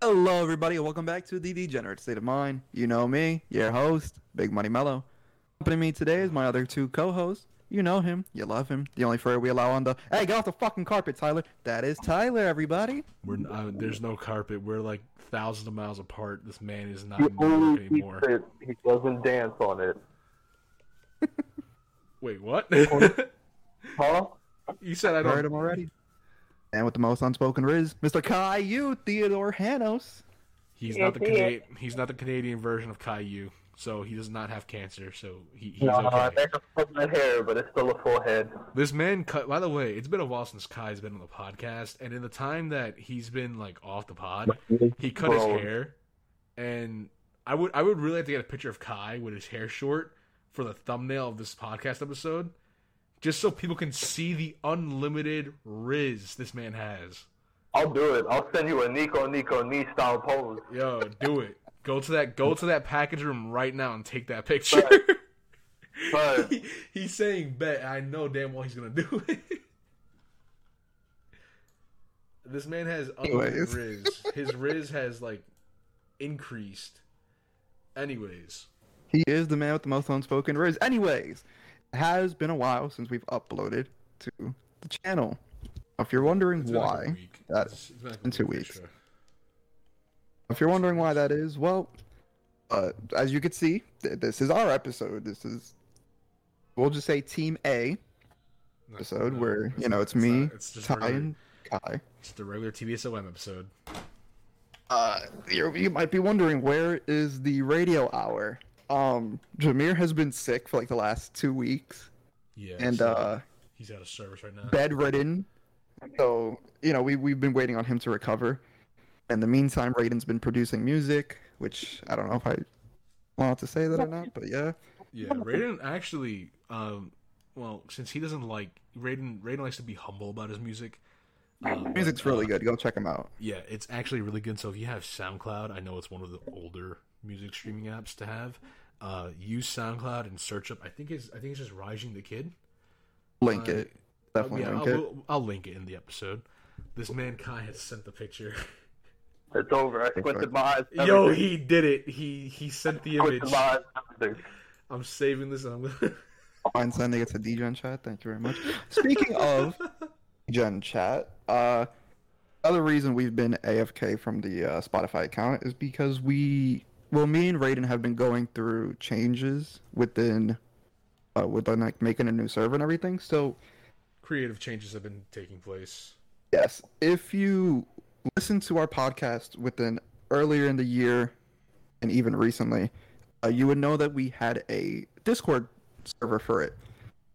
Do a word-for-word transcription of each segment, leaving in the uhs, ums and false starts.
Hello, everybody, and welcome back to the Degenerate State of Mind. You know me, your host, Big Money Mellow. Accompanying me today is my other two co-hosts. You know him, you love him. The only fur we allow on the hey, get off the fucking carpet, Tyler. That is Tyler, everybody. We're uh, there's no carpet. We're like thousands of miles apart. This man is not in New York anymore. It. He doesn't dance on it. Wait, what? Huh? You said I don't... heard him already. And with the most unspoken riz, Mister Kai Yu Theodore Hanos. He's not the Canadian. He's not the Canadian version of Kai Yu, so he does not have cancer. So he, he's no, okay. That's a full hair, but it's still a full head. This man cut. By the way, it's been a while since Kai's been on the podcast, and in the time that he's been like off the pod, he cut Bro. his hair. And I would, I would really have to get a picture of Kai with his hair short for the thumbnail of this podcast episode. Just so people can see the unlimited riz this man has. I'll do it. I'll send you a Nico Nico Nee style pose. Yo, do it. Go to that go to that package room right now and take that picture. But, but, he, he's saying bet. I know damn well he's gonna do it. This man has unlimited riz. His riz has like increased. Anyways. He is the man with the most unspoken riz. Anyways. Has been a while since we've uploaded to the channel. If you're wondering why, like that it's, it's like in two week weeks. Sure. If you're wondering why that is, well, uh, as you can see, th- this is our episode. This is, we'll just say Team A no, episode no, where you know it's, it's me, not, it's just Ty, regular, and Kai. It's the regular T B S O M episode. Uh, you're, you might be wondering where is the radio hour. Um, Jameer has been sick for like the last two weeks. Yeah, and so uh, he's out of service right now. Bedridden. So you know we we've been waiting on him to recover. In the meantime, Raiden's been producing music, which I don't know if I want to say that or not, but yeah. Yeah, Raiden actually. Um, well, since he doesn't like Raiden, Raiden likes to be humble about his music. Um, Music's but, really uh, good. Go check him out. Yeah, it's actually really good. So if you have SoundCloud, I know it's one of the older music streaming apps to have. Uh, use SoundCloud and search up. I think it's I think it's just Rising the Kid. Link uh, it. Definitely. Uh, yeah, link I'll, it. I'll link it in the episode. This man Kai has sent the picture. It's over. I squinted my eyes. Yo, he did it. He he sent the image. I'm saving this. I'm gonna... I'm sending it to D Gen Chat. Thank you very much. Speaking of D Gen Chat, uh, another reason we've been A F K from the uh, Spotify account is because we. Well, me and Raiden have been going through changes within, uh, within like making a new server and everything. So, creative changes have been taking place. Yes, if you listen to our podcast within earlier in the year, and even recently, uh, you would know that we had a Discord server for it,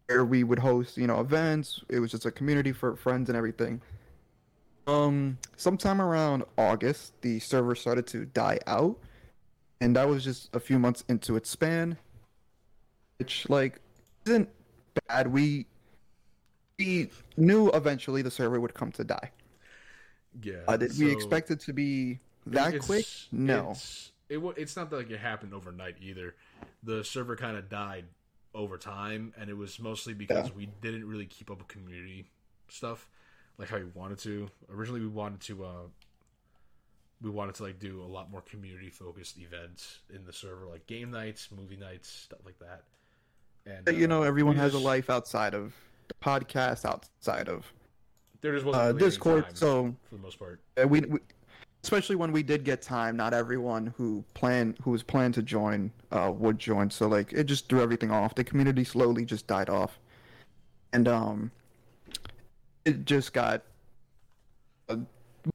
where we would host, you know, events. It was just a community for friends and everything. Um, sometime around August, the server started to die out. And that was just a few months into its span, which, like, isn't bad. We, we knew eventually the server would come to die. Yeah. Uh, did so we expect it to be that quick? No. It's, it, it's not like it happened overnight either. The server kind of died over time, and it was mostly because yeah. we didn't really keep up with community stuff like how we wanted to. Originally, we wanted to... Uh, We wanted to like do a lot more community-focused events in the server, like game nights, movie nights, stuff like that. And you uh, know, everyone has just... a life outside of the podcast, outside of there just wasn't uh, Discord. Time, so for the most part, we, we especially when we did get time, not everyone who planned who was planned to join uh, would join. So like it just threw everything off. The community slowly just died off, and um, it just got. Uh,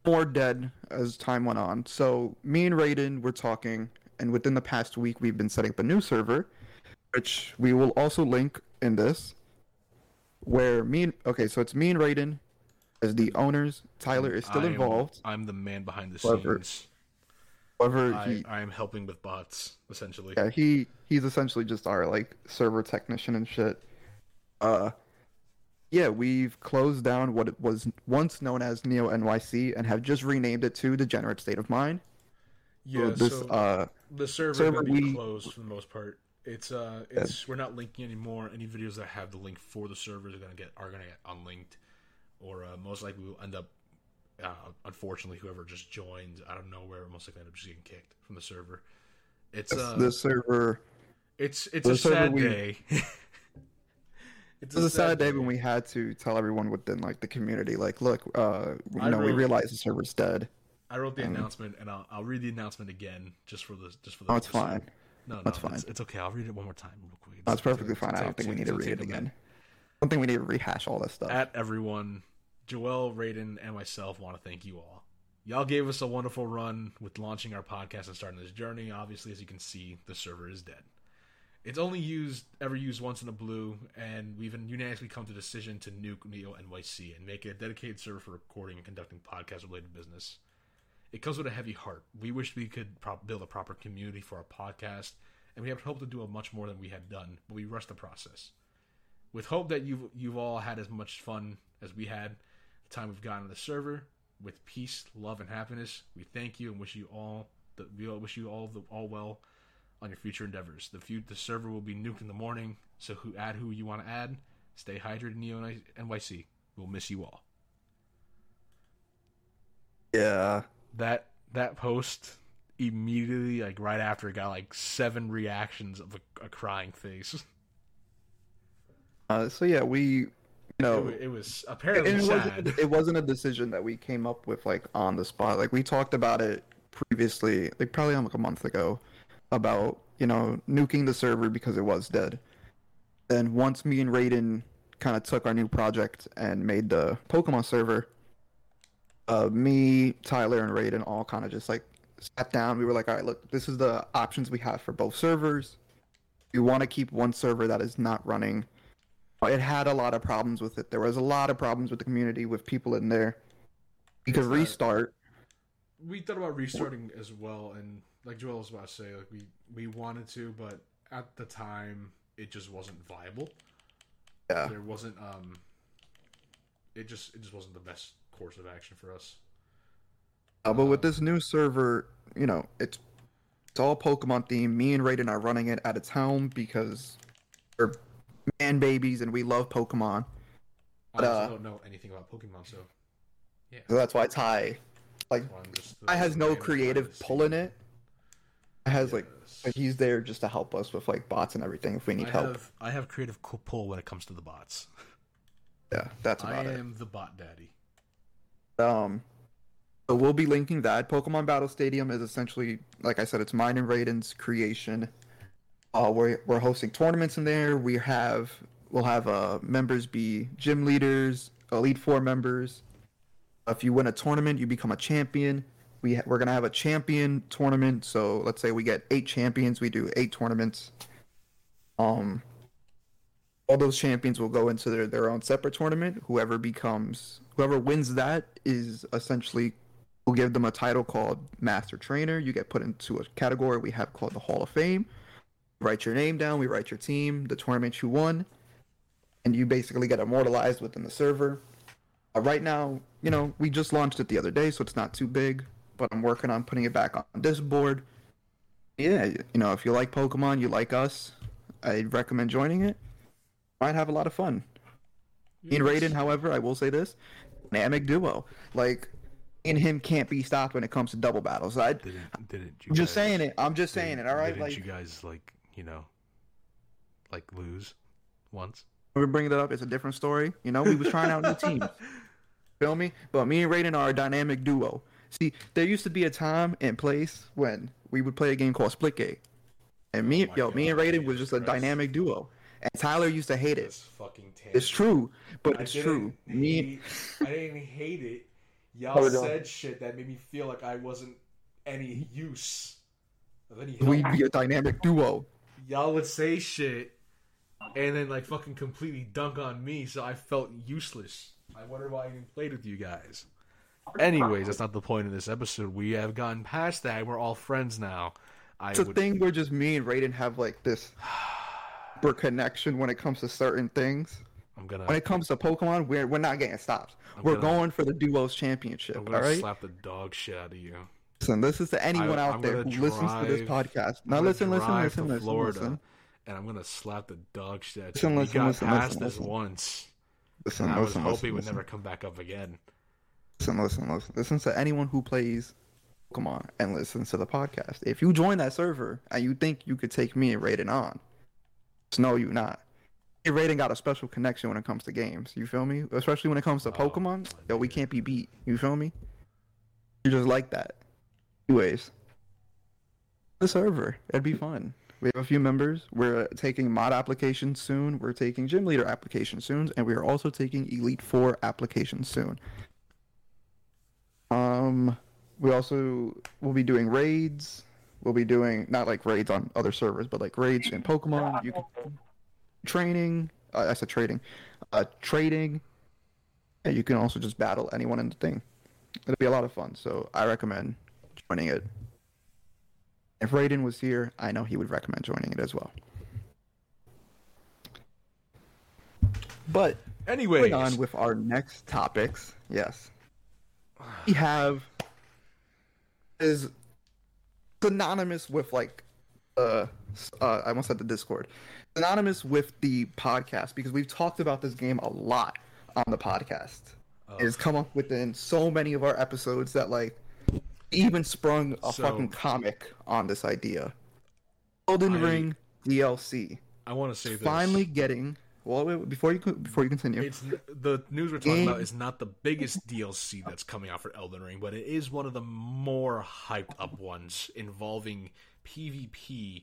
more dead as time went on. So me and Raiden were talking, and within the past week we've been setting up a new server, which we will also link in this, where me and okay so it's me and Raiden as the owners. Tyler is still I am, involved. I'm the man behind the however, scenes however I, he, I am helping with bots essentially. Yeah, he he's essentially just our like server technician and shit. uh Yeah, we've closed down what was once known as Neo N Y C and have just renamed it to Degenerate State of Mind. Yeah, so, this, so uh, the server, server will be we... closed for the most part. It's uh, it's yeah. We're not linking anymore. Any videos that have the link for the servers are gonna get are gonna get unlinked, or uh, most likely we'll end up uh, unfortunately, whoever just joined, I don't know where, most likely ended up just getting kicked from the server. It's uh, the server. It's it's a sad we, day. It's it was a sad, sad day, day when we had to tell everyone within like the community, like, look, uh, you I know, wrote, we realize the server's dead. I wrote the um, announcement, and I'll I'll read the announcement again just for the just for the. Oh, it's fine. No, no, that's fine. It's, it's okay. I'll read it one more time, real quick. It's that's perfectly fine. I don't think we need to read it again. I don't think we need to rehash all this stuff. At everyone, Joel, Raiden, and myself want to thank you all. Y'all gave us a wonderful run with launching our podcast and starting this journey. Obviously, as you can see, the server is dead. It's only used ever used once in a blue, and we've unanimously come to the decision to nuke Neo N Y C and make it a dedicated server for recording and conducting podcast-related business. It comes with a heavy heart. We wish we could pro- build a proper community for our podcast, and we have hoped to do much more than we have done, but we rushed the process. With hope that you've, you've all had as much fun as we had the time we've gotten on the server. With peace, love, and happiness, we thank you and wish you all the, we all wish you all the, all well on your future endeavors. The few, the server will be nuked in the morning, so who add who you want to add. Stay hydrated, Neo N Y C. We'll miss you all. Yeah, that that post immediately, like right after, it got like seven reactions of a, a crying face. Uh, so yeah, we. No, it, it was apparently it, it sad. Wasn't, it wasn't a decision that we came up with like on the spot. Like we talked about it previously, like probably like a month ago, about you know nuking the server because it was dead. And once me and Raiden kind of took our new project and made the Pokemon server, uh, me, Tyler, and Raiden all kind of just like sat down. We were like, all right, look, this is the options we have for both servers. We want to keep one server that is not running. It had a lot of problems with it. There was a lot of problems with the community, with people in there. You could restart. We thought about restarting as well, and like Joel was about to say, like we, we wanted to, but at the time, it just wasn't viable. Yeah, there wasn't. Um, it just it just wasn't the best course of action for us. Uh, but um, with this new server, you know, it's it's all Pokemon themed. Me and Raiden are running it at its home because we're man babies and we love Pokemon. But, I also uh, don't know anything about Pokemon, so yeah. So that's why Ty, like, Ty has no creative pull in it. It has yes. like, like he's there just to help us with like bots and everything if we need I help. Have, I have creative pull when it comes to the bots. Yeah, that's about I it. I am the bot daddy. Um, so we'll be linking that. Pokemon Battle Stadium is essentially, like I said, it's mine and Raiden's creation. Uh, we're we're hosting tournaments in there. We have we'll have uh, members be gym leaders, Elite Four members. If you win a tournament, you become a champion. We ha- we're gonna have a champion tournament. So let's say we get eight champions, we do eight tournaments. Um, all those champions will go into their, their own separate tournament. Whoever becomes whoever wins that is essentially we'll give them a title called Master Trainer. You get put into a category we have called the Hall of Fame. Write your name down, we write your team, the tournament you won, and you basically get immortalized within the server. Uh, right now, you know, we just launched it the other day, so it's not too big, but I'm working on putting it back on this board. Yeah, you know, if you like Pokemon, you like us, I'd recommend joining it. Might have a lot of fun. Yes. Me and Raiden, however, I will say this, dynamic duo. Like, and him can't be stopped when it comes to double battles. I didn't, didn't you I'm just guys, saying it. I'm just saying it, all right? Didn't like, you guys, like... you know, like lose once. When we bring that up, it's a different story. You know, we was trying out new teams. Feel me? But me and Raiden are a dynamic duo. See, there used to be a time and place when we would play a game called Splitgate. And me, oh yo, God, me and Raiden was just Christ. a dynamic duo. And Tyler used to hate it. It's true, but I it's true. Hate, me, I didn't hate it. Y'all said shit that made me feel like I wasn't any use of any help. We'd be a dynamic duo. Y'all would say shit, and then like fucking completely dunk on me, so I felt useless. I wonder why I even played with you guys. Anyways, that's not the point of this episode. We have gotten past that. We're all friends now. I it's a would... thing where just me and Raiden have like this super connection when it comes to certain things. I'm gonna. When it comes to Pokemon, we're we're not getting stopped. I'm we're gonna... going for the duos championship. I'm gonna all right? slap the dog shit out of you. Listen, listen to anyone I, out there who drive, listens to this podcast. Now listen, listen, listen, listen, Florida, listen. And I'm gonna slap the dog shit. Listen, listen, we got listen, past listen, this listen. once. Listen, and I was listen, hoping listen, it would listen. never come back up again. listen, listen, listen. Listen to anyone who plays Pokemon and listens to the podcast. If you join that server and you think you could take me and Raiden on, just know you not. Raiden got a special connection when it comes to games. You feel me? Especially when it comes to Pokemon. Oh, yo, we can't be beat. You feel me? You just like that. Anyways, the server. It'd be fun. We have a few members. We're taking mod applications soon. We're taking gym leader applications soon, and we are also taking Elite Four applications soon. Um, we also will be doing raids. We'll be doing not like raids on other servers, but like raids in Pokemon. You can. Training, uh, I said trading, uh, trading, and you can also just battle anyone in the thing. It'll be a lot of fun, so I recommend joining it. If Raiden was here, I know he would recommend joining it as well. But anyway, going on with our next topics, yes, we have is synonymous with like uh, uh I almost said the Discord. Synonymous with the podcast because we've talked about this game a lot on the podcast. Oh. It's come up within so many of our episodes that like even sprung a so, fucking comic on this idea. Elden Ring D L C. I want to say this. Finally getting. Well, wait, wait, before you before you continue, it's, the news we're talking game. about is not the biggest D L C that's coming out for Elden Ring, but it is one of the more hyped up ones involving PvP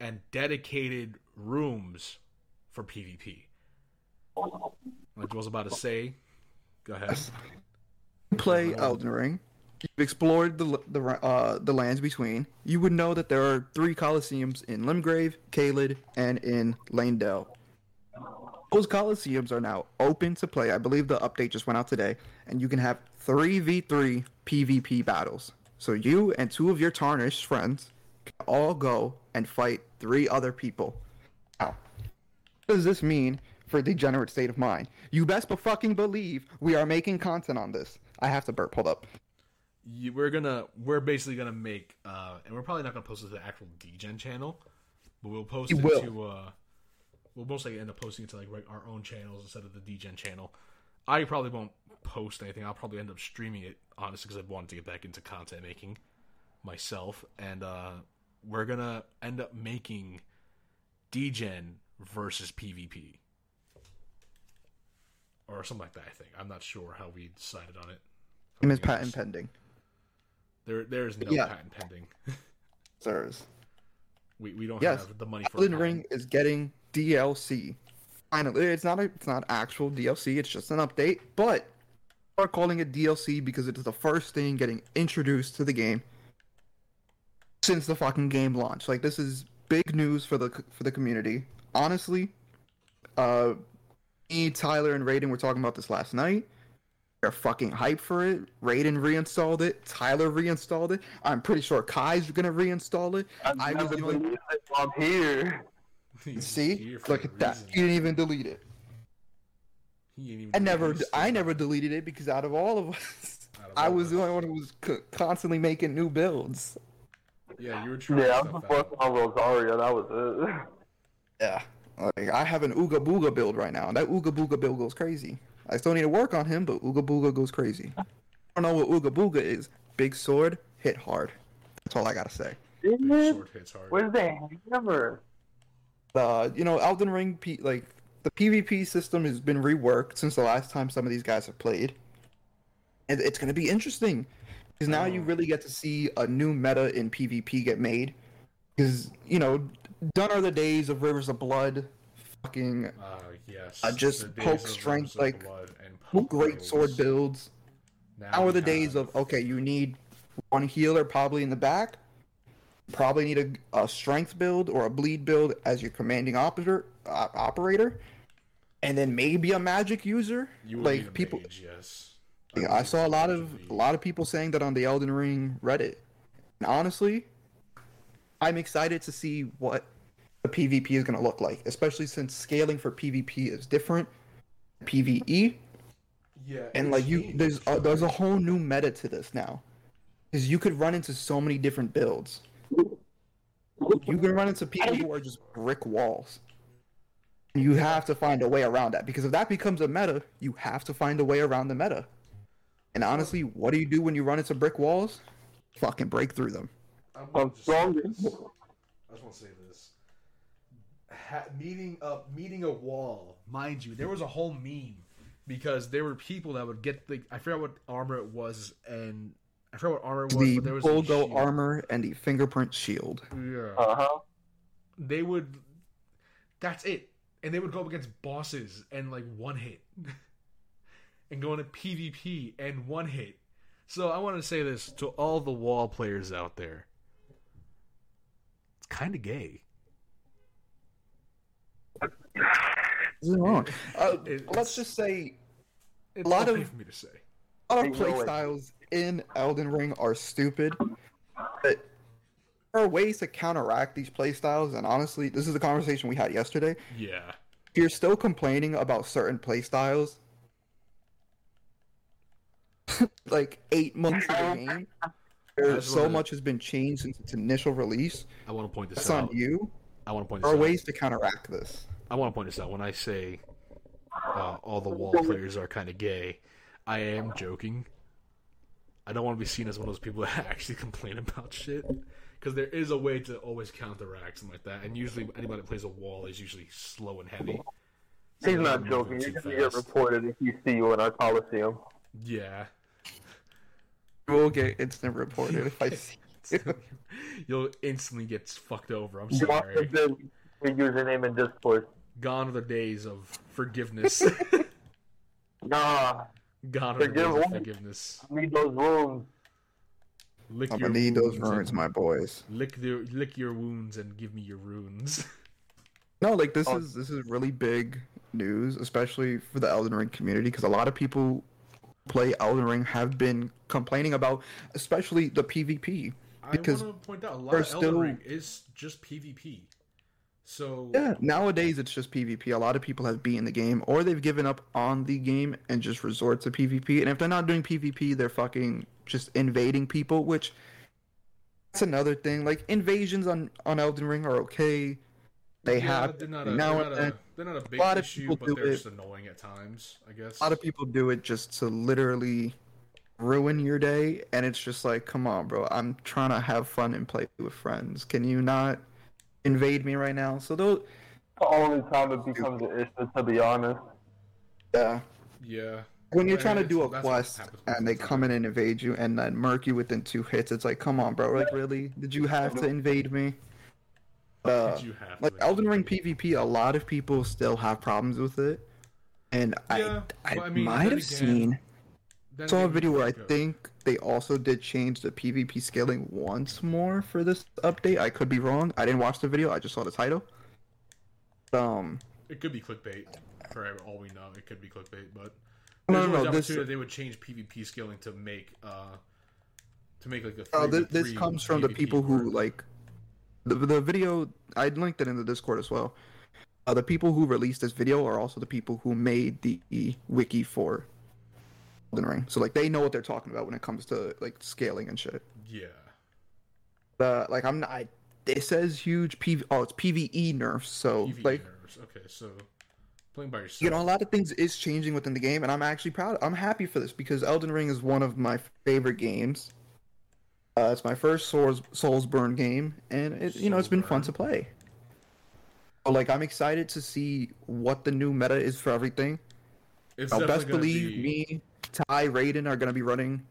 and dedicated rooms for PvP. Like I was about to say, go ahead. Play Elden Ring. You've explored the the uh, the lands between. You would know that there are three colosseums in Limgrave, Caelid, and in Lanedale. Those colosseums are now open to play. I believe the update just went out today, and you can have three v three PvP battles. So you and two of your tarnished friends can all go and fight three other people. Now, what does this mean for Degenerate State of Mind? You best be fucking believe we are making content on this. I have to burp. Hold up. You, we're gonna, we're basically gonna make, uh, and we're probably not gonna post it to the actual D Gen channel, but we'll post you it will. to, uh, we'll most likely end up posting it to like our own channels instead of the D Gen channel. I probably won't post anything. I'll probably end up streaming it, honestly, because I've wanted to get back into content making myself, and uh, we're gonna end up making D Gen versus PvP or something like that. I think I'm not sure how we decided on it. It is patent pending. There, there is no yeah. patent pending. There is. We we don't yes. have the money for Elden Ring is getting D L C. Finally, it's not a, it's not actual D L C. It's just an update, but we are calling it D L C because it is the first thing getting introduced to the game since the fucking game launch. Like, this is big news for the for the community. Honestly, uh, me, Tyler, and Raiden were talking about this last night. They're fucking hyped for it. Raiden reinstalled it. Tyler reinstalled it. I'm pretty sure Kai's gonna reinstall it. I've I was doing I'm here. He's See, here look at that. He didn't even delete it. He didn't even I never, I never deleted it because out of all of us, all I was the only one who was c- constantly making new builds. Yeah, you were trying. Yeah, I was fucking on Rosario. That was it. Yeah, like I have an Ooga Booga build right now, and that Ooga Booga build goes crazy. I still need to work on him, but Ooga Booga goes crazy. I don't know what Ooga Booga is. Big sword, hit hard. That's all I gotta say. Big sword hits hard. Where's the hammer? Uh, you know, Elden Ring, P- like the PvP system has been reworked since the last time some of these guys have played, and it's gonna be interesting. Because now you really get to see a new meta in PvP get made. Because, you know, done are the days of Rivers of Blood, fucking, uh, yes. uh, just poke strength, like, poke great builds. sword builds. Now, now are the have... days of, okay, you need one healer probably in the back, probably need a, a strength build or a bleed build as your commanding operator, uh, operator, and then maybe a magic user. You will like, need a people... mage, yes. Yeah, I saw a lot of a lot of people saying that on the Elden Ring Reddit. And honestly, I'm excited to see what the PvP is going to look like, especially since scaling for PvP is different. PvE, yeah, and like you, there's a, there's a whole new meta to this now, because you could run into so many different builds. You can run into people who are just brick walls. You have to find a way around that, because if that becomes a meta, you have to find a way around the meta. And honestly, what do you do when you run into brick walls? Fucking break through them. I'm, I'm strong. I just want to say this. Ha- meeting up, meeting a wall. Mind you, there was a whole meme because there were people that would get the. I forgot what armor it was, and I forgot what armor it was. The but there was Golgo the armor and the fingerprint shield. Yeah. Uh huh. They would. That's it, and they would go up against bosses and like one hit, and go into PvP and one hit. So I want to say this to all the wall players out there. It's kind of gay. Wrong. Uh, let's just say a lot of for me to say. A lot of play styles in Elden Ring are stupid, but there are ways to counteract these play styles. And honestly, this is the conversation we had yesterday. Yeah, if you're still complaining about certain play styles, like eight months of the game, there's so wanna... much has been changed since its initial release. I want to point this That's out. That's on you. I want to point this out. There are out. ways to counteract this. I want to point this out. When I say uh, all the wall players are kind of gay, I am joking. I don't want to be seen as one of those people that actually complain about shit. Because there is a way to always counteract something like that. And usually anybody that plays a wall is usually slow and heavy. So he's not joking. You're going to get reported if you see you in our Coliseum. Yeah. You will get instant reported if I see you. You'll instantly get fucked over. I'm sorry. Your username in Discord. Gone are the days of forgiveness. nah. Gone are Forgive the days me. of forgiveness. I need those wounds. Lick I'm gonna need those runes, my boys. Lick their, lick your wounds and give me your runes. No, like this oh. is this is really big news, especially for the Elden Ring community, because a lot of people who play Elden Ring have been complaining about, especially the PvP. Because I want to point out a lot of Elden still... Ring is just PvP. So yeah, nowadays it's just PvP. A lot of people have beaten the game, or they've given up on the game and just resort to PvP. And if they're not doing PvP, they're fucking just invading people, which that's another thing. Like invasions on, on Elden Ring are okay. They yeah, have they're not a, now they're, not a, they're not a big a issue, but they're it. just annoying at times, I guess. A lot of people do it just to literally ruin your day, and it's just like, come on, bro. I'm trying to have fun and play with friends. Can you not invade me right now? So those the only time it becomes an issue, to be honest. Yeah. Yeah. When you're trying to do a quest and they come in and invade you and then murk you within two hits, it's like, come on, bro. Like, really? Did you have to invade me? Uh, Did you have to? Like Elden Ring PvP, a lot of people still have problems with it, and I I might have seen. I saw a video where I think they also did change the PvP scaling once more for this update. I could be wrong. I didn't watch the video. I just saw the title. Um, it could be clickbait. For all we know, it could be clickbait. But there's no, no, no, this that they would change PvP scaling to make uh to make like a. Oh, uh, this, this comes from PvP the people who like the the video. I linked it in the Discord as well. Uh, the people who released this video are also the people who made the wiki for Elden Ring. So like they know what they're talking about when it comes to like scaling and shit. Yeah. Uh, like I'm not. I, it says huge P V. Oh, it's P V E nerfs. So P V E like. Nerfs. Okay, so playing by yourself. You know, a lot of things is changing within the game, and I'm actually proud. I'm happy for this because Elden Ring is one of my favorite games. Uh, it's my first Souls Soulsborne game, and it Soulsborne. you know it's been fun to play. So, like I'm excited to see what the new meta is for everything. It's now, best believe be... me. Ty, Raiden are going to be running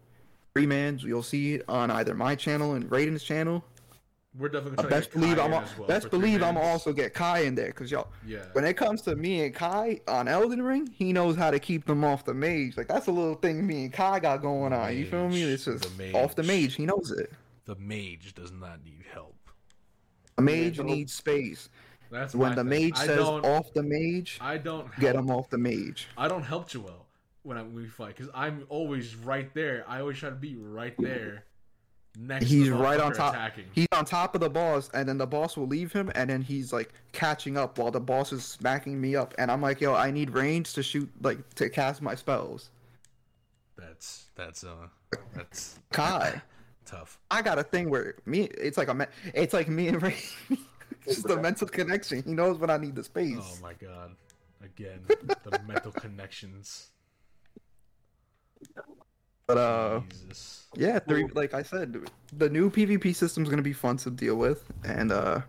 three-mans. You'll see it on either my channel and Raiden's channel. We're definitely trying uh, best to get believe Kai I'm a, as well. Best believe I'm also get Kai in there because, y'all, yeah. when it comes to me and Kai on Elden Ring, he knows how to keep them off the mage. Like, that's a little thing me and Kai got going on. Mage, you feel me? It's just the off the mage. He knows it. The mage does not need help. The mage yeah, needs space. That's When the thing. mage I says off the mage, I don't get help. him off the mage. I don't help Joel. When, I, when we fight, because I'm always right there. I always try to be right there. Next, he's to the right on top. Attacking. He's on top of the boss, and then the boss will leave him, and then he's like catching up while the boss is smacking me up. And I'm like, yo, I need range to shoot, like to cast my spells. That's that's uh, that's Kai. Tough. I got a thing where me, it's like a, it's like me and Ray, just the mental connection. He knows when I need the space. Oh my god! Again, the mental connections. But uh, Jesus. yeah, three. Like I said, the new PvP system is gonna be fun to deal with, and uh,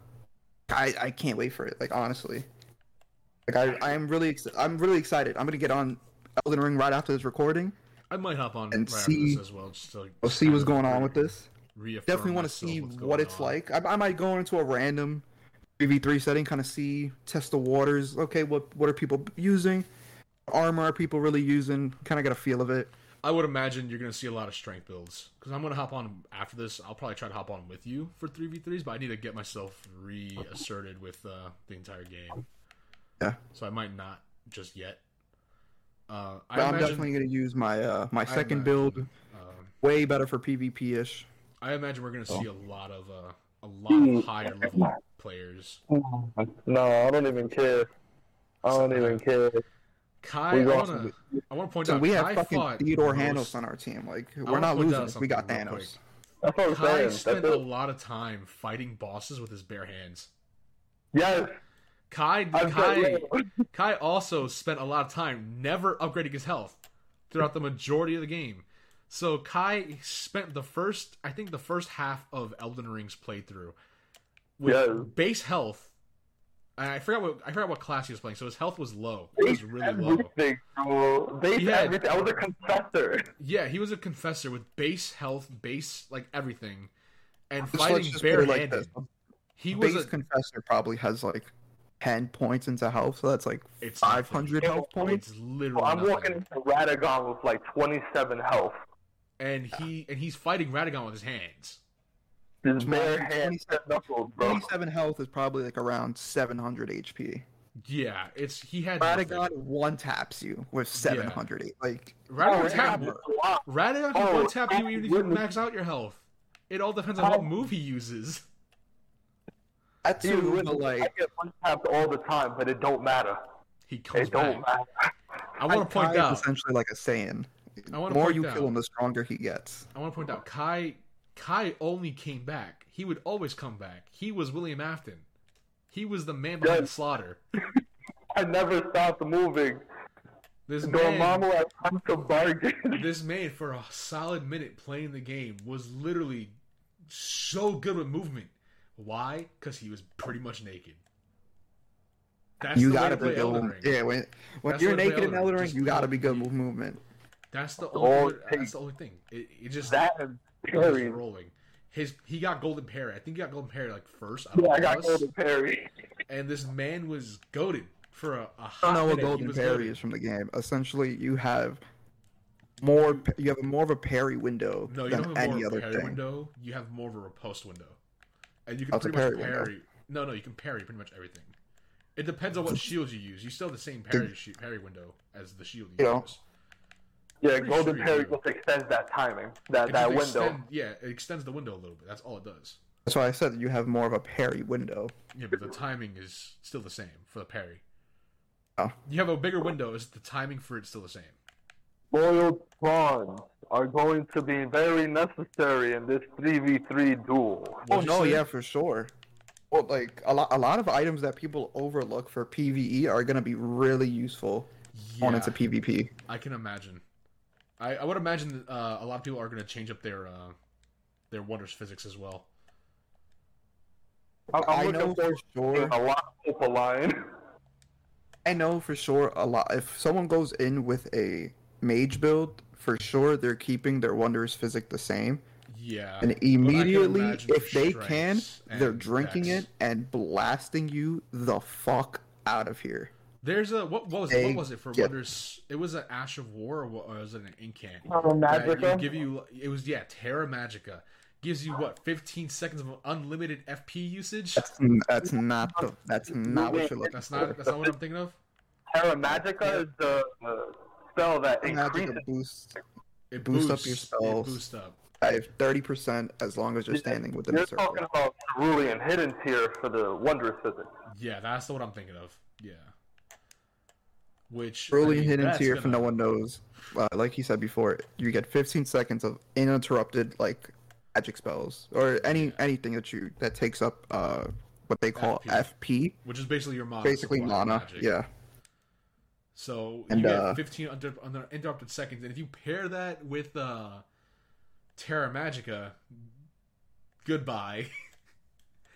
I I can't wait for it. Like honestly, like I I am really ex- I'm really excited. I'm gonna get on Elden Ring right after this recording. I might hop on and right see, after this as well, just to like, I'll see what's going on with this. Definitely want to see what it's on. like. I, I might go into a random three v three setting, kind of see, test the waters. Okay, what what are people using? Armor are people really using? Kind of get a feel of it. I would imagine you're going to see a lot of strength builds. Because I'm going to hop on after this. I'll probably try to hop on with you for three v threes, but I need to get myself reasserted with uh, the entire game. Yeah. So I might not just yet. Uh, I I'm imagine, definitely going to use my uh, my second imagine, build. Um, way better for PvP-ish. I imagine we're going to see a lot of uh, a lot of higher level players. No, I don't even care. I don't even care. Kai, I want to I want to point so out. We have Kai fucking Theodore Hanos on our team. Like we're not losing. We got Thanos. That's what I'm Kai saying. spent That's a it. lot of time fighting bosses with his bare hands. Yeah. Kai Kai, Kai also spent a lot of time never upgrading his health throughout the majority of the game. So Kai spent the first, I think, the first half of Elden Ring's playthrough with yeah. base health. I forgot what I forgot what class he was playing, so his health was low. It was really everything, low. Bro. Base had, everything. I was a confessor. Yeah, he was a confessor with base health, base like everything, and just fighting barehanded. Like he base was a confessor. Probably has like ten points into health, so that's like it's five hundred health points. It's literally. Well, I'm walking into Radagon with like twenty-seven health, and he and he's fighting Radagon with his hands. His bare hands, knuckles, bro. twenty-seven health is probably like around seven hundred H P. Yeah, it's he had. Radagon one taps you with seven hundred. Yeah. Like Radagon, oh, tap, Radagon can oh, one tap you even if you max out your health. It all depends on oh. what move he uses. That's Dude, really, like I get one tapped all the time, but it don't matter. He comes it back. Don't matter. I want to point Kai out. Is essentially like a Saiyan. The more you out. kill him, the stronger he gets. I want to point out Kai. Kai only came back. He would always come back. He was William Afton. He was the man behind yes. slaughter. I never stopped moving. This man, mama, this man, for a solid minute playing the game, was literally so good with movement. Why? Because he was pretty much naked. That's you the gotta way to be play Elden Ring. Yeah, when, when you're naked in Elden Ring, you gotta be good with movement. That's the only. That's the only thing. It, it just that. Perry. Rolling. His he got golden parry. I think he got golden parry like first. I yeah, I got us. golden parry. And this man was goated for a, a hot I don't know minute. what golden parry goated. is from the game. Essentially, you have more. You have more of a parry window no, you than don't have any more other parry thing. Window. You have more of a riposte window, and you can oh, pretty much parry. parry. No, no, you can parry pretty much everything. It depends on what shield you use. You still have the same parry the, parry window as the shield you, you use. Know. Yeah, golden sure parry just extends that timing, that, that window. Extend, yeah, it extends the window a little bit. That's all it does. That's why I said that you have more of a parry window. Yeah, but the timing is still the same for the parry. Oh. You have a bigger window. Is the timing for it still the same? Loyal prawns are going to be very necessary in this three v three duel. Oh, no, yeah, for sure. Well, like, a lot, a lot of items that people overlook for PvE are going to be really useful yeah, on into PvP. I can imagine. I, I would imagine uh, a lot of people are going to change up their uh, their Wonders physics as well. I'm I know for sure a lot of people lying. I know for sure a lot. If someone goes in with a mage build, for sure they're keeping their Wonders physic the same. Yeah. And immediately, if they can, they're drinking decks. it and blasting you the fuck out of here. There's a what, what was it? What was it for yeah. Wonders? It was an Ash of War, or what or was it an Incant? Terra Magica. Give you it was yeah. Terra Magica gives you what fifteen seconds of unlimited F P usage. That's, that's not the, that's not what you're looking. That's not that's not what I'm thinking of. Terra Magica yeah. is the, the spell that increases boost. It boosts boost up your spells. It boosts up. I have thirty percent as long as you're standing within you're a circle. You're talking about cerulean hidden tier for the Wondrous physics. Yeah, that's what I'm thinking of. Yeah. Which really I mean, hidden tier gonna... for no one knows. Uh, like he said before, you get fifteen seconds of uninterrupted like magic spells or any yeah. anything that you that takes up uh, what they call F P, F P, which is basically your mana. Basically mana, yeah. So and, you get uh, fifteen under, under interrupted seconds, and if you pair that with uh, Terra Magica, goodbye.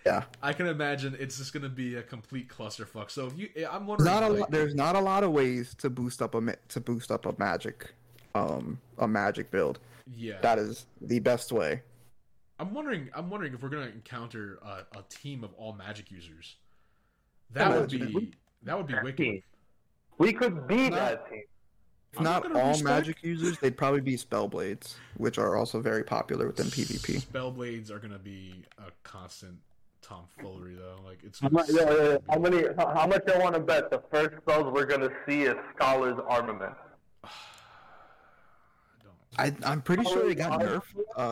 Yeah, I can imagine it's just going to be a complete clusterfuck. So if you, I'm wondering, not a like, lot, there's not a lot of ways to boost up a to boost up a magic, um, a magic build. Yeah, that is the best way. I'm wondering, I'm wondering if we're going to encounter a, a team of all magic users. That would be that would be wicked. We could be that team. If not all magic users, they'd probably be spellblades, which are also very popular within PvP. Spellblades are going to be a constant tomfoolery, though. Like, it's how much, yeah, yeah, yeah. How many, how much I want to bet the first spells we're going to see is Scholar's Armament. I, I'm pretty Scholar's sure it got nerfed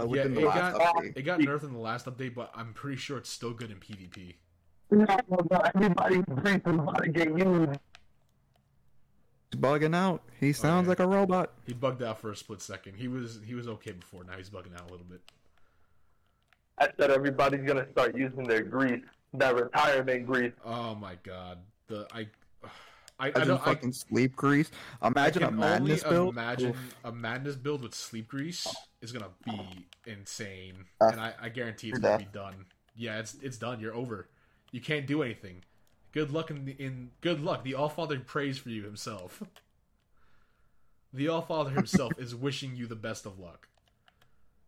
uh, within yeah, the last got, update. It got nerfed in the last update, but I'm pretty sure it's still good in PvP. No, but everybody's breathing how to get used. He's bugging out. He sounds okay. Like a robot. He bugged out for a split second. He was he was okay before. Now he's bugging out a little bit. I said everybody's gonna start using their grease, that retirement grease. Oh my god, the I, I, I don't fucking I, sleep grease. Imagine I can a madness only build. Imagine Oof. a madness build with sleep grease is gonna be insane, uh, and I, I guarantee it's gonna be done. Yeah, it's it's done. You're over. You can't do anything. Good luck in, the, in good luck. The Allfather prays for you himself. The Allfather himself is wishing you the best of luck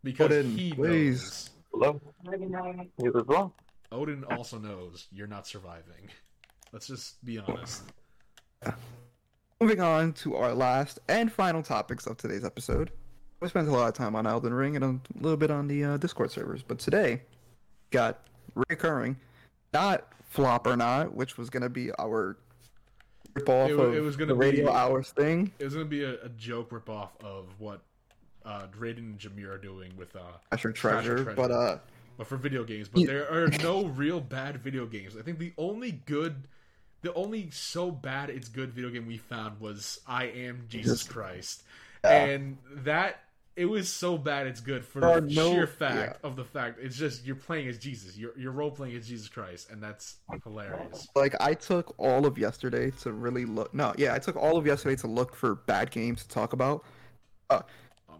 because Odin, he please. knows. Hello? You as well. Odin also knows you're not surviving. Let's just be honest. Moving on to our last and final topics of today's episode. We spent a lot of time on Elden Ring and a little bit on the uh, Discord servers, but today got recurring, not flop or not, which was going to be our ripoff it, of it was gonna the be, Radio Hours thing. It was going to be a, a joke ripoff of what Uh, Raiden and Jameer are doing with uh, Treasure, Treasure, Treasure, but uh, but for video games. But there are no real bad video games. I think the only good, the only so bad it's good video game we found was I Am Jesus Just, Christ, uh, and that it was so bad it's good for the no, sheer fact yeah. of the fact it's just you're playing as Jesus, you're you're role playing as Jesus Christ, and that's hilarious. Like I took all of yesterday to really look. No, yeah, I took all of yesterday to look for bad games to talk about. Uh,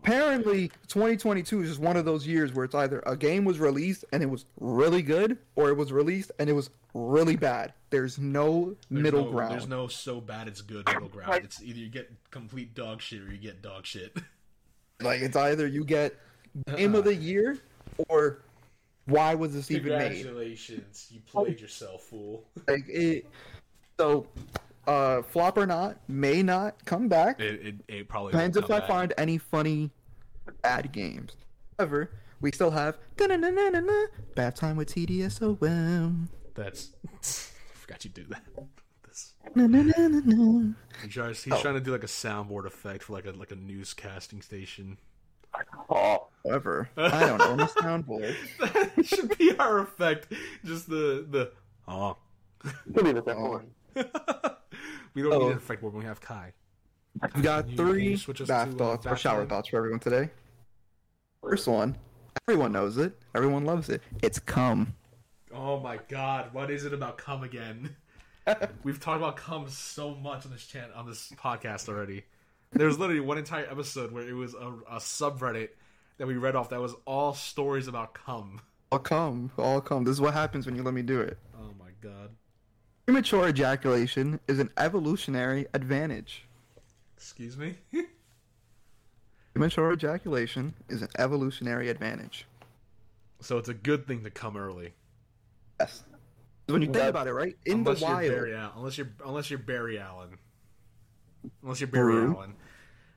Apparently, twenty twenty-two is just one of those years where it's either a game was released and it was really good, or it was released and it was really bad. There's no there's middle no, ground. There's no so bad it's good middle ground. It's either you get complete dog shit or you get dog shit. Like, it's either you get game uh-uh. of the year or why was this even made? Congratulations, you played yourself, fool. Like it, so... Uh, flop or not, may not come back. It, it, it probably depends if I back. find any funny bad games. However, we still have Bad Time with T D S O M. That's I forgot you did that. This... He's trying, he's oh. trying to do like a soundboard effect for like a like a newscasting station. Oh, however, I don't own a soundboard. That should be our effect. Just the the oh. Leave it that one. We don't oh. need an effect board when we have Kai. Kai we got you, three bath to, thoughts uh, or shower thoughts for everyone today. First one, everyone knows it, everyone loves it. It's cum. Oh my god, what is it about cum again? We've talked about cum so much on this channel, on this podcast already. There was literally one entire episode where it was a, a subreddit that we read off that was all stories about cum. All cum, all cum. This is what happens when you let me do it. Oh my god. Premature ejaculation is an evolutionary advantage. Excuse me? Premature ejaculation is an evolutionary advantage. So it's a good thing to come early. Yes. When you well, think about it, right? In the wild. You're Barry, yeah, unless you're unless you're Barry Allen. Unless you're Barry Brew. Allen.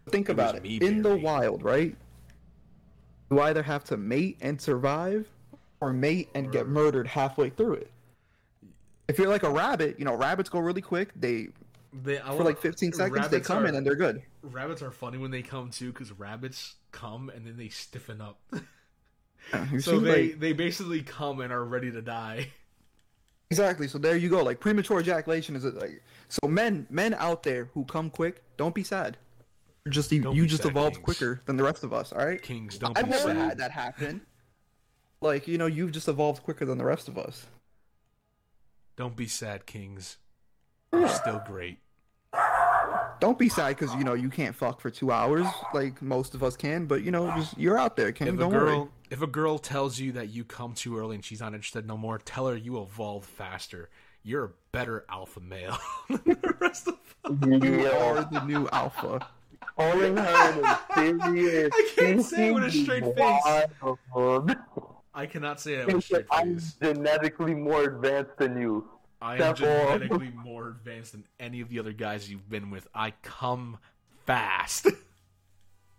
Think it about it. Me, in Barry. the wild, right? You either have to mate and survive or mate and or... get murdered halfway through it. If you're like a rabbit, you know, rabbits go really quick. They, they for like fifteen seconds, they come are, in and they're good. Rabbits are funny when they come too, because rabbits come and then they stiffen up. Yeah, so they, like, they basically come and are ready to die. Exactly. So there you go. Like premature ejaculation is like so. Men, men out there who come quick, don't be sad. You're just don't you just sad, evolved Kings. quicker than the rest of us. All right, Kings, don't I've be sad. I've never had that happen. Like you know, you've just evolved quicker than the rest of us. Don't be sad, Kings. You're still great. don't be sad because, you know, you can't fuck for two hours like most of us can. But, you know, just you're out there. Can if you don't a girl, worry. If a girl tells you that you come too early and she's not interested no more, tell her you evolved faster. You're a better alpha male than the rest of us. You are the new alpha. All in her is I can't say it with a straight face. I cannot say that with a straight face. I'm genetically more advanced than you. I am genetically more advanced than any of the other guys you've been with. I come fast.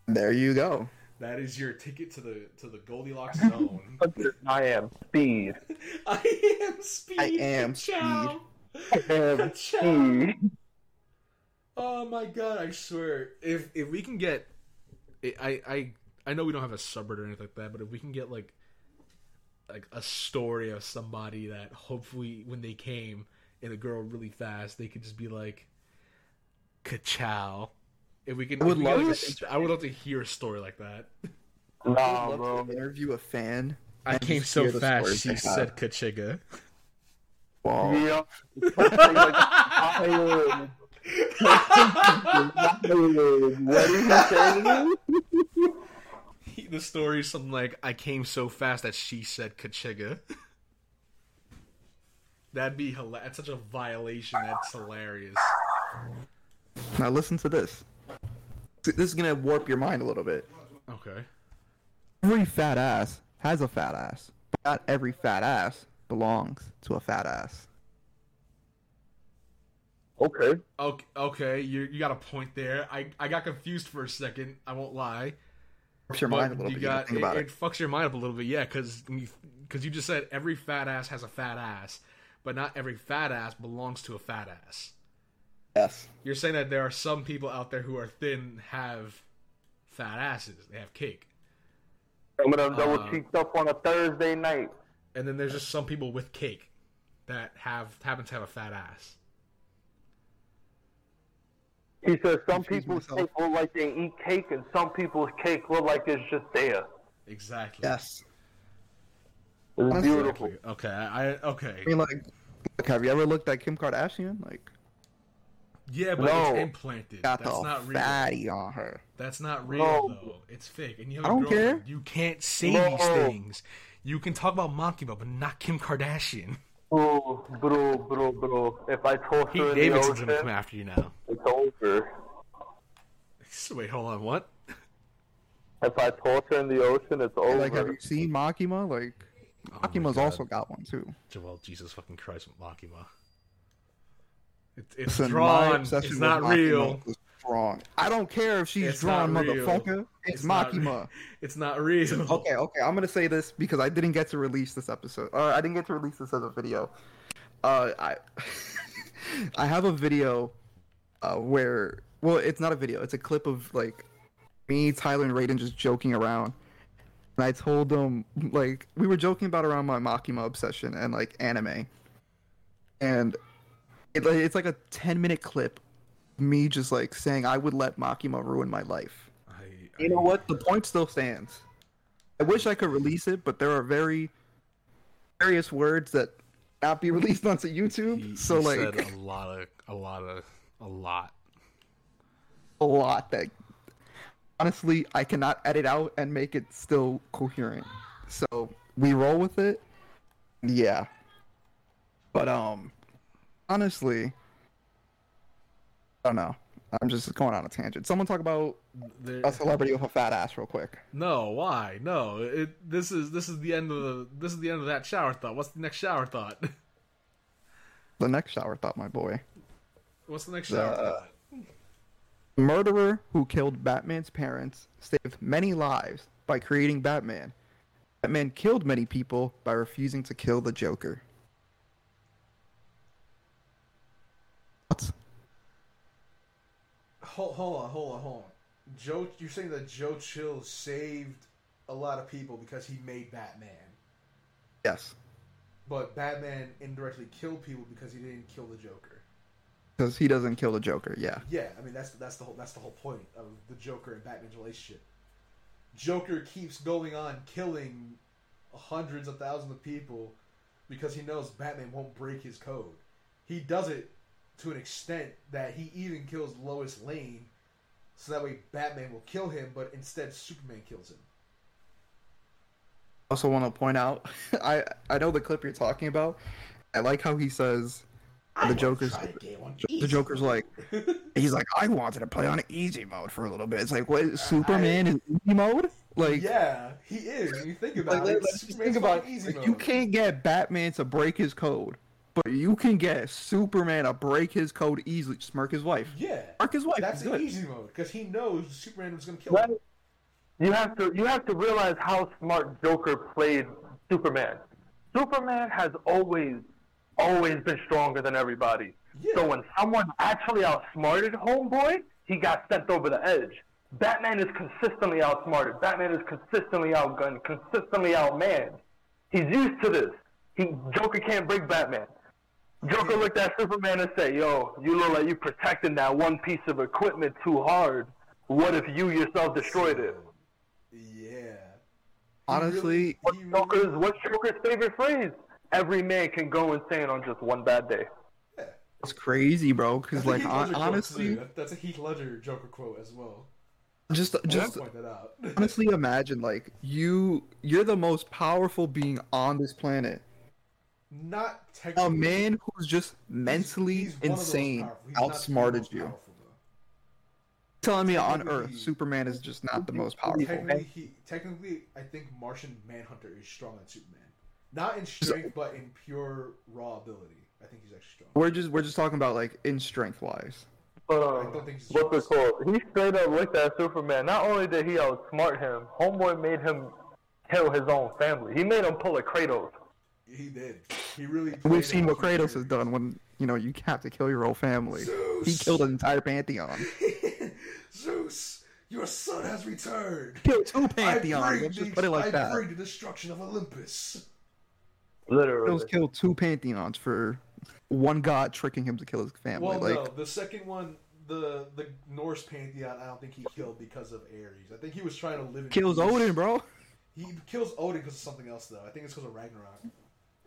There you go. That is your ticket to the to the Goldilocks zone. I am speed. I am speed. I am Ka-chow. Speed. I am Ka-chow. Speed. Oh my god! I swear, if if we can get, I I I know we don't have a subreddit or anything like that, but if we can get like. like a story of somebody that hopefully when they came and the girl really fast, they could just be like, ka-chow. If we can, I would, we love, like a, I would love to hear a story like that. No, I would love bro. to interview a fan. I came so fast, she said ka-chiga. Wow. Yeah. What did you say to me? The story, something like, I came so fast that she said ka-chiga. That'd be hilarious. That's such a violation. That's hilarious. Now listen to this. This is going to warp your mind a little bit. Okay. Every fat ass has a fat ass. But not every fat ass belongs to a fat ass. Okay. Okay, okay. You you got a point there. I, I got confused for a second. I won't lie. Your mind a little you bit, got, you think it, about it. It fucks your mind up a little bit, yeah, because you, you just said every fat ass has a fat ass, but not every fat ass belongs to a fat ass. Yes. You're saying that there are some people out there who are thin, have fat asses, they have cake. Some of them double cheeked up on a Thursday night. And then there's just some people with cake that have happen to have a fat ass. He says some people's cake look like they eat cake, and some people's cake look like it's just there. Exactly. Yes. It's That's beautiful. Exactly. Okay. I okay. I mean, like, like, have you ever looked at Kim Kardashian? Like, yeah, but no. It's implanted. Got That's the not real. Fatty on her. That's not real, no. though. It's fake. And you know, I don't girl, care. You can't say no. these things. You can talk about Makima, but not Kim Kardashian. Bro, bro, bro, bro. If I told her Pete Davidson's gonna come after you now. It's over. Wait, hold on, what? If I told her in the ocean, it's over. Like, have you seen Makima? Like, oh Makima's also got one, too. Joel, Jesus fucking Christ, Makima. It, it's Listen, drawn. It's not real. Drawn. I don't care if she's it's drawn, motherfucker. It's, it's Makima. Re- it's not real. Okay, okay. I'm gonna say this because I didn't get to release this episode. Uh, I didn't get to release this as a video. Uh, I I have a video uh, where, well, it's not a video. It's a clip of like me, Tyler, and Raiden just joking around. And I told them like we were joking about around my Makima obsession and like anime. And it, it's like a ten minute clip. Me just like saying I would let Makima ruin my life. I, I, you know what? The point still stands. I wish I could release it, but there are very various words that not be released onto YouTube. He, so he like said a lot of a lot of a lot a lot that honestly I cannot edit out and make it still coherent. So we roll with it. Yeah. But um, honestly. I don't know. I'm just going on a tangent. Someone talk about there, a celebrity with a fat ass real quick. No, why? No, it, this is this is the end of the this is the end of that shower thought. What's the next shower thought? The next shower thought, my boy. What's the next shower the thought? Murderer who killed Batman's parents saved many lives by creating Batman. Batman killed many people by refusing to kill the Joker. What? Hold, hold on, hold on, hold on. Joe, you're saying that Joe Chill saved a lot of people because he made Batman. Yes. But Batman indirectly killed people because he didn't kill the Joker. Because he doesn't kill the Joker, yeah. Yeah, I mean that's that's the whole that's the whole point of the Joker and Batman's relationship. Joker keeps going on killing hundreds of thousands of people because he knows Batman won't break his code. He does it to an extent that he even kills Lois Lane, so that way Batman will kill him, but instead Superman kills him. I also want to point out, I, I know the clip you're talking about. I like how he says, the Joker's, the Joker's like, he's like, I wanted to play on easy mode for a little bit. It's like, what, Superman is easy mode? Like, yeah, he is. When you think about like, it, let's just think about easy mode. You can't get Batman to break his code, but you can get Superman to break his code easily. Smirk his wife. Yeah, smirk his wife. That's the easy mode because he knows Superman was gonna kill him. You have to you have to realize how smart Joker played Superman. Superman has always. always been stronger than everybody. Yeah. So when someone actually outsmarted Homeboy, he got sent over the edge. Batman is consistently outsmarted. Batman is consistently outgunned, consistently outmanned. He's used to this. He Joker can't break Batman. Joker looked at Superman and said, yo, you look like you protecting that one piece of equipment too hard. What if you yourself destroyed it? Yeah. Honestly. What's Joker's, what's Joker's favorite phrase? Every man can go insane on just one bad day. Yeah. It's crazy, bro. Because like on, honestly, that's a Heath Ledger Joker quote as well. Just, just point that out. Honestly, imagine like you, you're the most powerful being on this planet. Not technically. A man who's just mentally he's, he's insane outsmarted you. Powerful, telling me on Earth, Superman is just not the most powerful. Technically, he, technically, I think Martian Manhunter is stronger than Superman. Not in strength, but in pure raw ability. I think he's actually strong. We're just we're just talking about like in strength wise. Uh, I don't think he's what's it called? He straight up looked at Superman. Not only did he outsmart him, Homeboy made him kill his own family. He made him pull a Kratos. He did. He really. We've seen what Kratos has done when you know you have to kill your whole family. Zeus! He killed an entire pantheon. Zeus, your son has returned. Killed two pantheons. Let's just put it like I that. I bring the destruction of Olympus. Literally, he'll kill two pantheons for one god tricking him to kill his family. Well, like, no, the second one, the the Norse pantheon, I don't think he killed because of Ares. I think he was trying to live in kills peace. Odin, bro. He kills Odin because of something else, though. I think it's because of Ragnarok.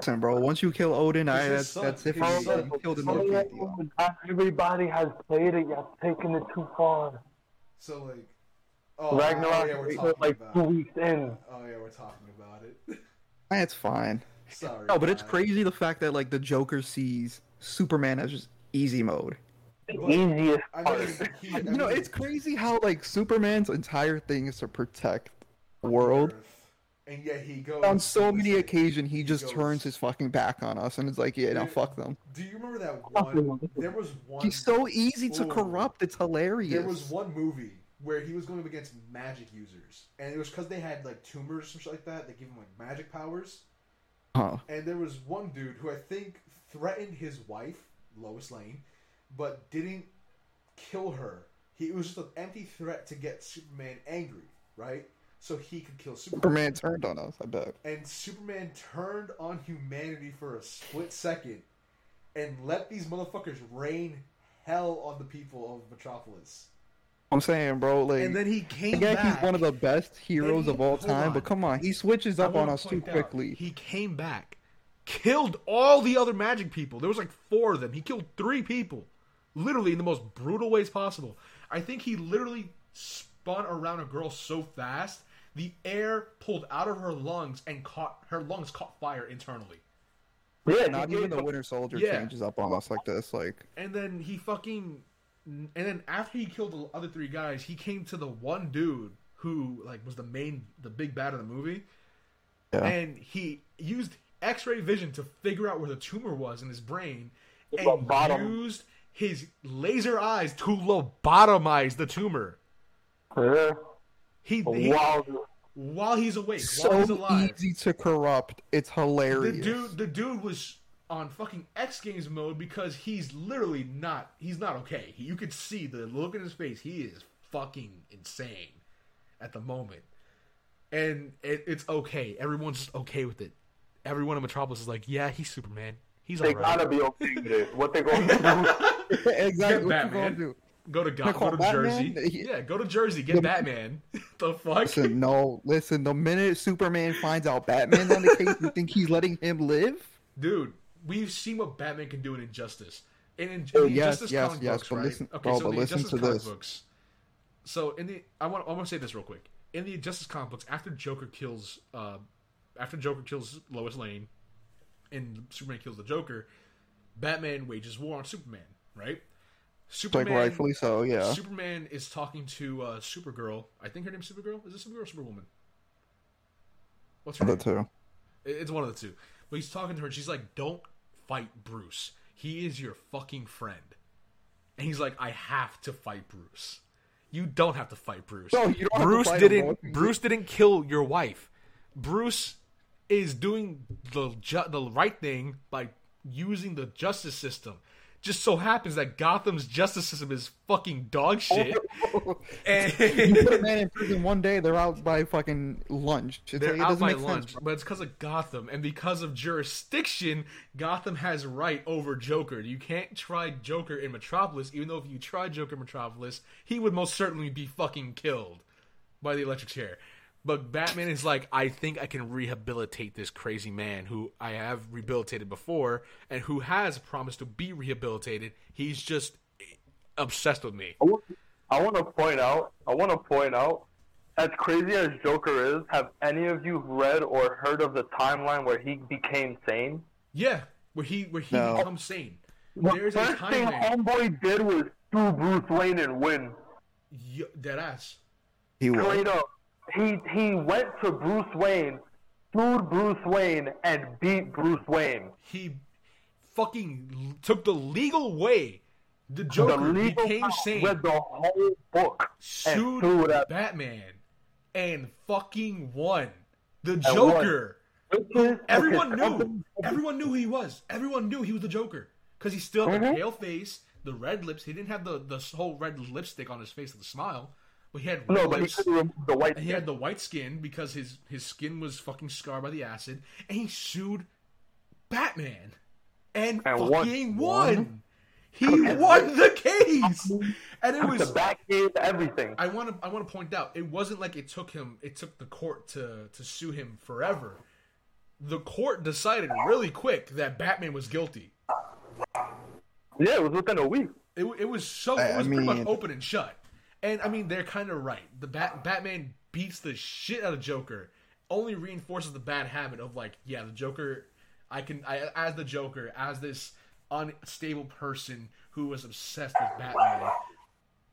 Listen, bro, once you kill Odin, I, that's, that's it for you. Yeah, you killed the Norse pantheon. Everybody has played it. Y'all taking it too far. So like, oh, Ragnarok, oh, yeah, we're talking like about two weeks in. Oh yeah, we're talking about it. That's fine. Sorry, no, but it's crazy the fact that like the Joker sees Superman as just easy mode. Easiest part. You know, it's crazy how like Superman's entire thing is to protect the world, and yet he goes on so many occasions he just turns his fucking back on us, and it's like, yeah, now fuck them. Do you remember that one? There was one. He's so easy to corrupt. It's hilarious. There was one movie where he was going up against magic users, and it was because they had like tumors or something like that. They gave him like magic powers. Huh. And there was one dude who I think threatened his wife, Lois Lane, but didn't kill her. He it was just an empty threat to get Superman angry, right? So he could kill Superman. Superman turned on us, I bet. And Superman turned on humanity for a split second and let these motherfuckers rain hell on the people of Metropolis. I'm saying, bro, like, and then he came again, back. He's one of the best heroes he, of all time, on. but come on, he switches up on us too quickly. Out. He came back, killed all the other magic people. There was like four of them. He killed three people, literally in the most brutal ways possible. I think he literally spun around a girl so fast, the air pulled out of her lungs and caught her lungs caught fire internally. Yeah, not even the Winter Soldier yeah. changes up on us like this, like. And then he fucking. And then after he killed the other three guys, he came to the one dude who like was the main, the big bad of the movie, yeah. and he used X-ray vision to figure out where the tumor was in his brain, and Lobotom. used his laser eyes to lobotomize the tumor. Yeah. He, he wow. while he's awake, so while he's alive. So easy to corrupt. It's hilarious. The dude, the dude was. on fucking X Games mode because he's literally not, he's not okay. He, you could see the look in his face. He is fucking insane at the moment. And it, it's okay. Everyone's just okay with it. Everyone in Metropolis is like, yeah, he's Superman. He's all right. They gotta be okay with it. What they gonna do? Exactly. What you gonna do? Go to Gotham, go to Batman? Jersey. Yeah, go to Jersey. Get the, Batman. The fuck? Listen, no, listen. The minute Superman finds out Batman's on the case, you think he's letting him live? Dude. We've seen what Batman can do in Injustice. And in, in oh, the yes, Injustice yes, comic yes, books, but right? Listen, okay, bro, so in the Injustice comic this. books... So, in the... I want, I want to say this real quick. In the Injustice comic books, after Joker kills... Uh, after Joker kills Lois Lane, and Superman kills the Joker, Batman wages war on Superman, right? Superman, like rightfully so, yeah. Superman is talking to uh, Supergirl. I think her name's Supergirl? Is it Supergirl or Superwoman? What's her name? The two. It's one of the two. But he's talking to her, and she's like, don't fight Bruce. He is your fucking friend. And he's like, I have to fight Bruce. You don't have to fight Bruce. No, you don't Bruce have to fight didn't. Him. Bruce didn't kill your wife. Bruce is doing the ju- the right thing by using the justice system. Just so happens that Gotham's justice system is fucking dog shit. Oh, and you put a man in prison one day, they're out by fucking lunch. It's they're like, out by lunch, sense, but it's because of Gotham. And because of jurisdiction, Gotham has right over Joker. You can't try Joker in Metropolis, even though if you tried Joker in Metropolis, he would most certainly be fucking killed by the electric chair. But Batman is like, I think I can rehabilitate this crazy man who I have rehabilitated before and who has promised to be rehabilitated. He's just obsessed with me. I want to point out, I want to point out, as crazy as Joker is, have any of you read or heard of the timeline where he became sane? Yeah, where he where he no. becomes sane. The There's first a timeline. thing Homeboy did was sue Bruce Wayne and win. Yo, dead ass. He won. Straight up. He he went to Bruce Wayne, sued Bruce Wayne, and beat Bruce Wayne. He fucking took the legal way. The Joker the legal became sane. Read the whole book. Sued, sued Batman and fucking won. The Joker. Won. Everyone knew. Everyone knew who he was. Everyone knew he was the Joker because he still had mm-hmm. the pale face, the red lips. He didn't have the the whole red lipstick on his face with the smile. Well, he had no, but he couldn't remove the white. He had the white skin because his, his skin was fucking scarred by the acid, and he sued Batman and, and fucking won. won. He and won the case, and it was the back end, everything. I want to I want to point out it wasn't like it took him it took the court to to sue him forever. The court decided really quick that Batman was guilty. Yeah, it was within a week. It it was so it was I mean... pretty much open and shut. And, I mean, they're kind of right. The Bat- Batman beats the shit out of Joker. Only reinforces the bad habit of, like, yeah, the Joker, I can, I, as the Joker, as this unstable person who was obsessed with Batman,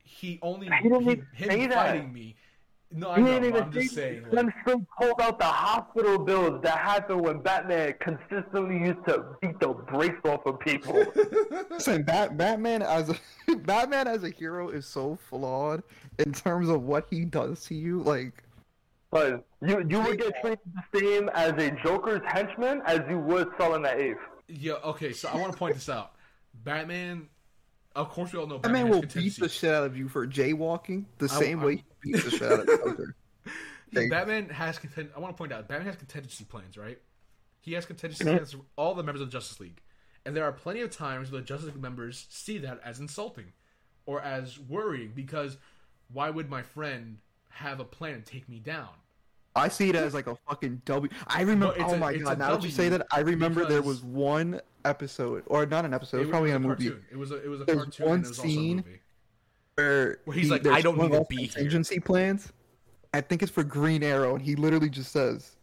he only, he, he him fighting me. No, I know, I'm just saying. He like, still pulled out the hospital bills that happened when Batman consistently used to beat the brakes off of people. Listen, Bat- Batman as a Batman as a hero is so flawed in terms of what he does to you. Like, but you you would get treated the same as a Joker's henchman as you would selling that eighth. Yeah. Okay. So I want to point this out. Batman. Of course, we all know Batman, Batman will beat the shit out of you for jaywalking the I, same I, way. I, Piece of shit out of Joker. Batman has content- I want to point out Batman has contingency plans, right? He has contingency mm-hmm. plans for all the members of the Justice League, and there are plenty of times where the Justice League members see that as insulting or as worrying because why would my friend have a plan to take me down? I see it as like a fucking W. I remember. No, oh a, my god! Now w that you say that, I remember there was one episode, or not an episode, it was probably it was a, a movie. It was a it was a There's cartoon. One and it was scene. Also a movie. Where he's he, like, I don't need to be contingency here. Plans. I think it's for Green Arrow, and he literally just says,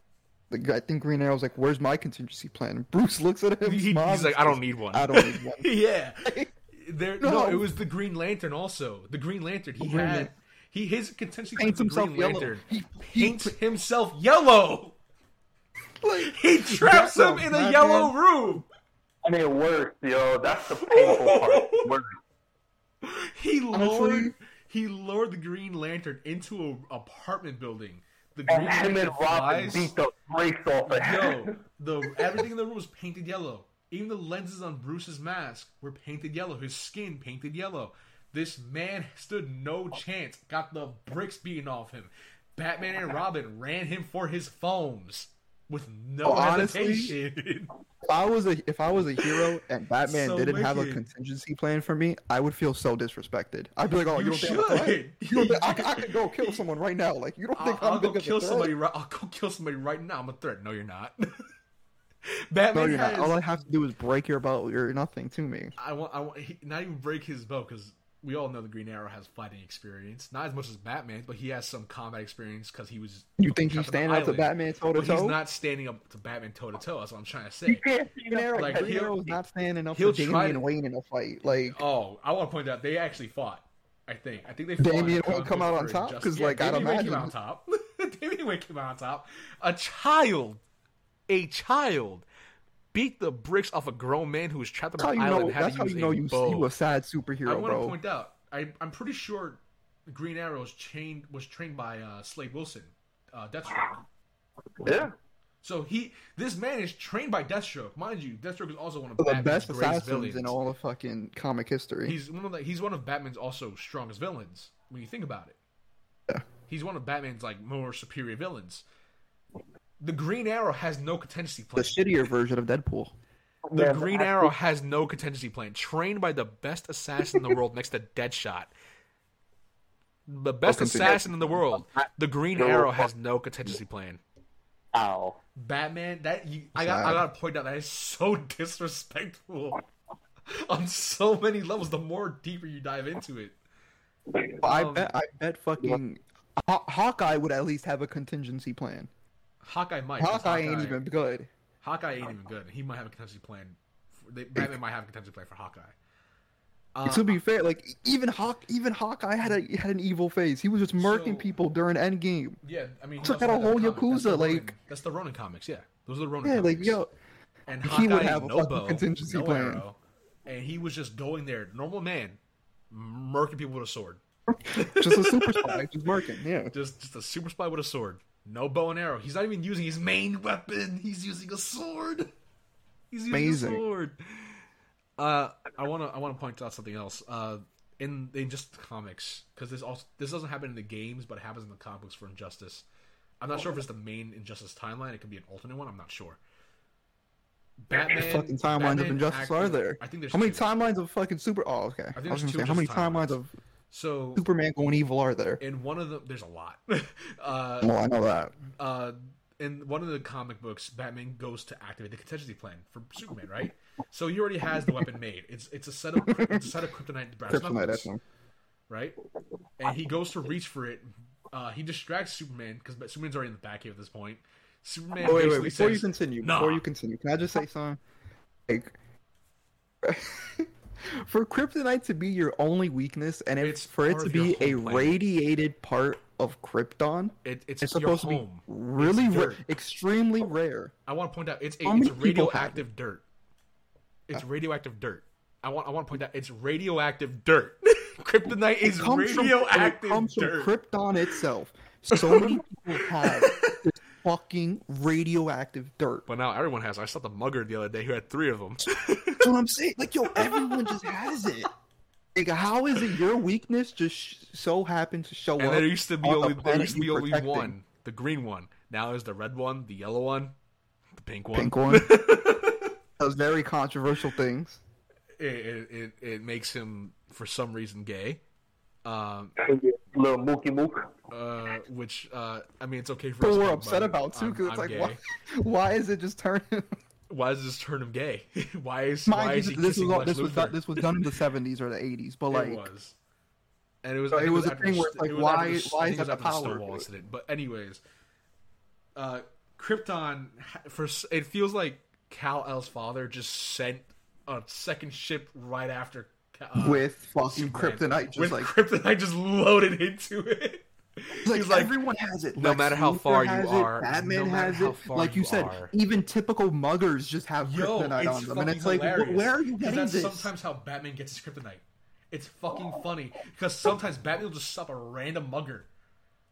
like, I think Green Arrow's like, where's my contingency plan? And Bruce looks at him. He, he's like, says, I don't need one. I don't need one. Yeah. There, no. no, it was the Green Lantern also. The Green Lantern. He Green had Lantern. He his contingency plan was the Green yellow. Lantern. He paints he, himself yellow. Like, he traps him in a yellow man. room. I mean, it works, yo. That's the painful part. It works. He lowered Honestly, he lowered the Green Lantern into an apartment building. The Green Lantern and Robin beat the brakes off of him. Yo, the everything in the room was painted yellow. Even the lenses on Bruce's mask were painted yellow. His skin painted yellow. This man stood no chance. Got the bricks beaten off him. Batman and Robin ran him for his phones with no oh, hesitation. Honestly, if I was a if I was a hero and Batman so didn't wicked. have a contingency plan for me, I would feel so disrespected. I'd be like, "Oh, you, you don't think I'm a threat? You don't think I, I could go kill someone right now? Like, you don't think I'll, I'm I'll go kill somebody? Right, I'll go kill somebody right now. I'm a threat. No, you're not." Batman. No, you're not. Has... All I have to do is break your bow. You're nothing to me. I want. I want. He, not even break his bow, because we all know the Green Arrow has fighting experience. Not as much as Batman, but he has some combat experience because he was. You think he's standing up to Batman toe to toe? He's not standing up to Batman toe to toe. That's what I'm trying to say. You can't stand up to, like, Green Arrow's not standing up to Damian to... Wayne in a fight. Like, oh, I want to point out they actually fought. I think. I think they fought. Damian Wayne come out on top because, like, I don't know. Damian Wayne came out on top. Damian Wayne came out on top. A child. A child beat the bricks off a grown man who was trapped on an island. That's how you know you you a sad superhero, bro. I want to point out, I, I'm pretty sure Green Arrow was trained, was trained by uh, Slade Wilson, uh, Deathstroke. Yeah. So he, this man is trained by Deathstroke, mind you. Deathstroke is also one of Batman's the best assassins villains in all of fucking comic history. He's one of the, he's one of Batman's also strongest villains when you think about it. Yeah. He's one of Batman's, like, more superior villains. The Green Arrow has no contingency plan. The shittier version of Deadpool. The yeah, Green Arrow has no contingency plan. Trained by the best assassin in the world next to Deadshot. The best assassin in the world. The Green Arrow has no contingency plan. Ow. Batman, that you, I got I gotta point out that is so disrespectful on so many levels, the more deeper you dive into it. Um, I bet I bet fucking Haw- Hawkeye would at least have a contingency plan. Hawkeye might. Hawkeye, Hawkeye ain't even good. Hawkeye ain't even good. He might have a contingency plan. For, they, Batman might have a contingency plan for Hawkeye. Uh, to be fair, like even Hawk, even Hawkeye had a had an evil phase. He was just murking so, people during Endgame. Yeah, I mean, took out a whole Yakuza. That's like Ronin, that's the Ronin comics. Yeah, those are the Ronin. Yeah, comics. Like yo, and Hawkeye he would have no a bow, contingency no plan. Arrow, and he was just going there, normal man, murking people with a sword. Just a super spy, just murking. Yeah, just just a super spy with a sword. No bow and arrow. He's not even using his main weapon. He's using a sword. He's using Amazing. a sword. Uh, I wanna, I wanna point out something else. Uh, in in just the comics, because this also this doesn't happen in the games, but it happens in the comics for Injustice. I'm not sure if it's the main Injustice timeline. It could be an alternate one. I'm not sure. Batman. How many fucking timelines Batman of Injustice acted, are there? I think there's how many two. timelines of fucking Super? Oh, okay. I, think I was gonna say how many timelines, timelines of. So Superman going evil are there? In one of them, there's a lot. uh, well, I know that. Uh, in one of the comic books, Batman goes to activate the contingency plan for Superman, right? So he already has the weapon made. It's it's a set of it's a set of kryptonite brass knuckles, right? And he goes to reach for it. Uh, he distracts Superman because Superman's already in the back here at this point. Superman. Oh, wait, basically wait, wait. Before says, you continue, nah. before you continue, can I just say something? Like. For kryptonite to be your only weakness, and if, for it to be a planet. radiated part of Krypton, it, it's, it's supposed home. to be really, it's ra- extremely rare. I want to point out it's a, it's radioactive dirt. It's yeah. radioactive dirt. I want I want to point out it's radioactive dirt. Kryptonite is radioactive dirt. It comes dirt. from Krypton itself. So many people have this fucking radioactive dirt. But now everyone has. I saw the mugger the other day who had three of them. That's what I'm saying. Like, yo, everyone just has it. Like, how is it your weakness just sh- so happened to show and up? And there used to be only the there used to be only one, the green one. Now there's the red one, the yellow one, the pink one. Pink one. Those very controversial things. It, it it it makes him for some reason gay. Um, Little Mookie Mook. Uh, which uh, I mean, it's okay for. But us we're upset about too, because it's I'm like, why, why is it just turning? Why does this turn him gay? Why is why is he this was this was, done, this was done in the seventies or the eighties, but like it was, and it was so it was, was a thing where like was why after, why is that the power? Incident. But anyways, uh, Krypton for it feels like Kal-El's father just sent a second ship right after uh, with fucking kryptonite, just with like kryptonite just loaded into it. Like, He's like everyone has it. No like, matter how far you are, Batman has it. Like you said, even typical muggers just have kryptonite on them, and it's like, where are you getting this? That's sometimes how Batman gets his kryptonite. It's fucking funny because sometimes Batman will just stop a random mugger.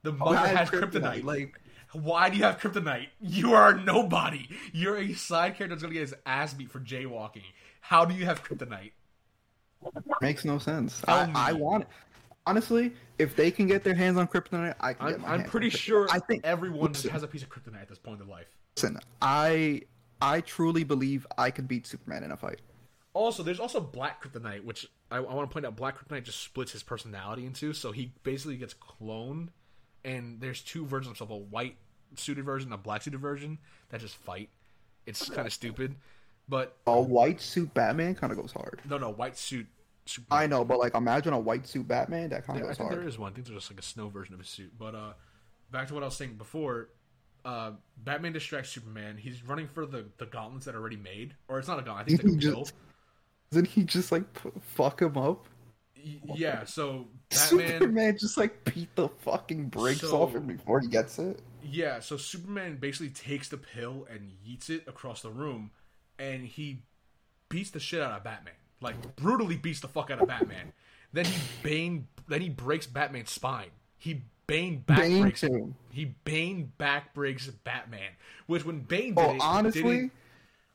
The mugger has kryptonite. Like, why do you have kryptonite? You are nobody. You're a side character that's gonna get his ass beat for jaywalking. How do you have kryptonite? Makes no sense. I, I want it. Honestly, if they can get their hands on kryptonite, I can. I'm, get my I'm hands pretty on sure. I think everyone listen, has a piece of kryptonite at this point in their life. Listen, I I truly believe I could beat Superman in a fight. Also, there's also black kryptonite, which I, I want to point out. Black kryptonite just splits his personality into, so he basically gets cloned. And there's two versions of himself: a white suited version, a black suited version that just fight. It's kind of stupid, but a white suit Batman kind of goes hard. No, no, white suit. Superman. I know, but like, imagine a white suit Batman. That kind of yeah, goes hard. I think hard. There is one. I think there's just like a snow version of his suit. But uh, back to what I was saying before. Uh, Batman distracts Superman. He's running for the, the gauntlets that are already made, or it's not a gauntlet. I think it's like a pill. Doesn't he just like p- fuck him up? Yeah, so Batman... Superman just like beat the fucking brakes so, off him before he gets it. Yeah, so Superman basically takes the pill and yeets it across the room, and he beats the shit out of Batman. Like, brutally beats the fuck out of Batman. Then he Bane... Then he breaks Batman's spine. He Bane back Bane breaks... Him. He Bane back breaks Batman. Which, when Bane did oh, it... honestly... Did it,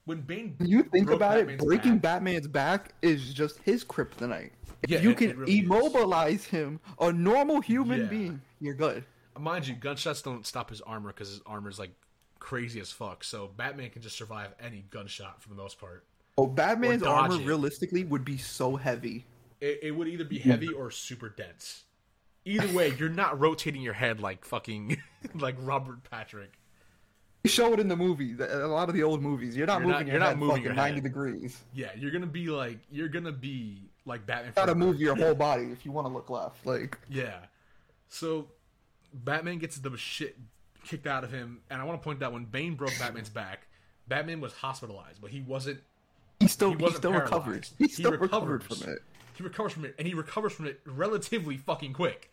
when Bane you think about Batman's it, breaking back, Batman's back is just his kryptonite. If yeah, you it, can it really immobilize is. him, a normal human yeah. being, you're good. Mind you, gunshots don't stop his armor because his armor is like crazy as fuck. So Batman can just survive any gunshot for the most part. Oh, Batman's armor it. realistically would be so heavy. It, it would either be heavy or super dense. Either way, you're not rotating your head like fucking like Robert Patrick. You show it in the movie, a lot of the old movies. You're not you're moving not, your you're head not moving fucking your ninety head. degrees. Yeah, you're gonna be like you're gonna be like Batman. You gotta move your whole body if you want to look left. Like yeah, so Batman gets the shit kicked out of him, and I want to point out when Bane broke Batman's back, Batman was hospitalized, but he wasn't. He still he wasn't he still paralyzed. recovered. He still he recovered from it. He recovers from it, and he recovers from it relatively fucking quick.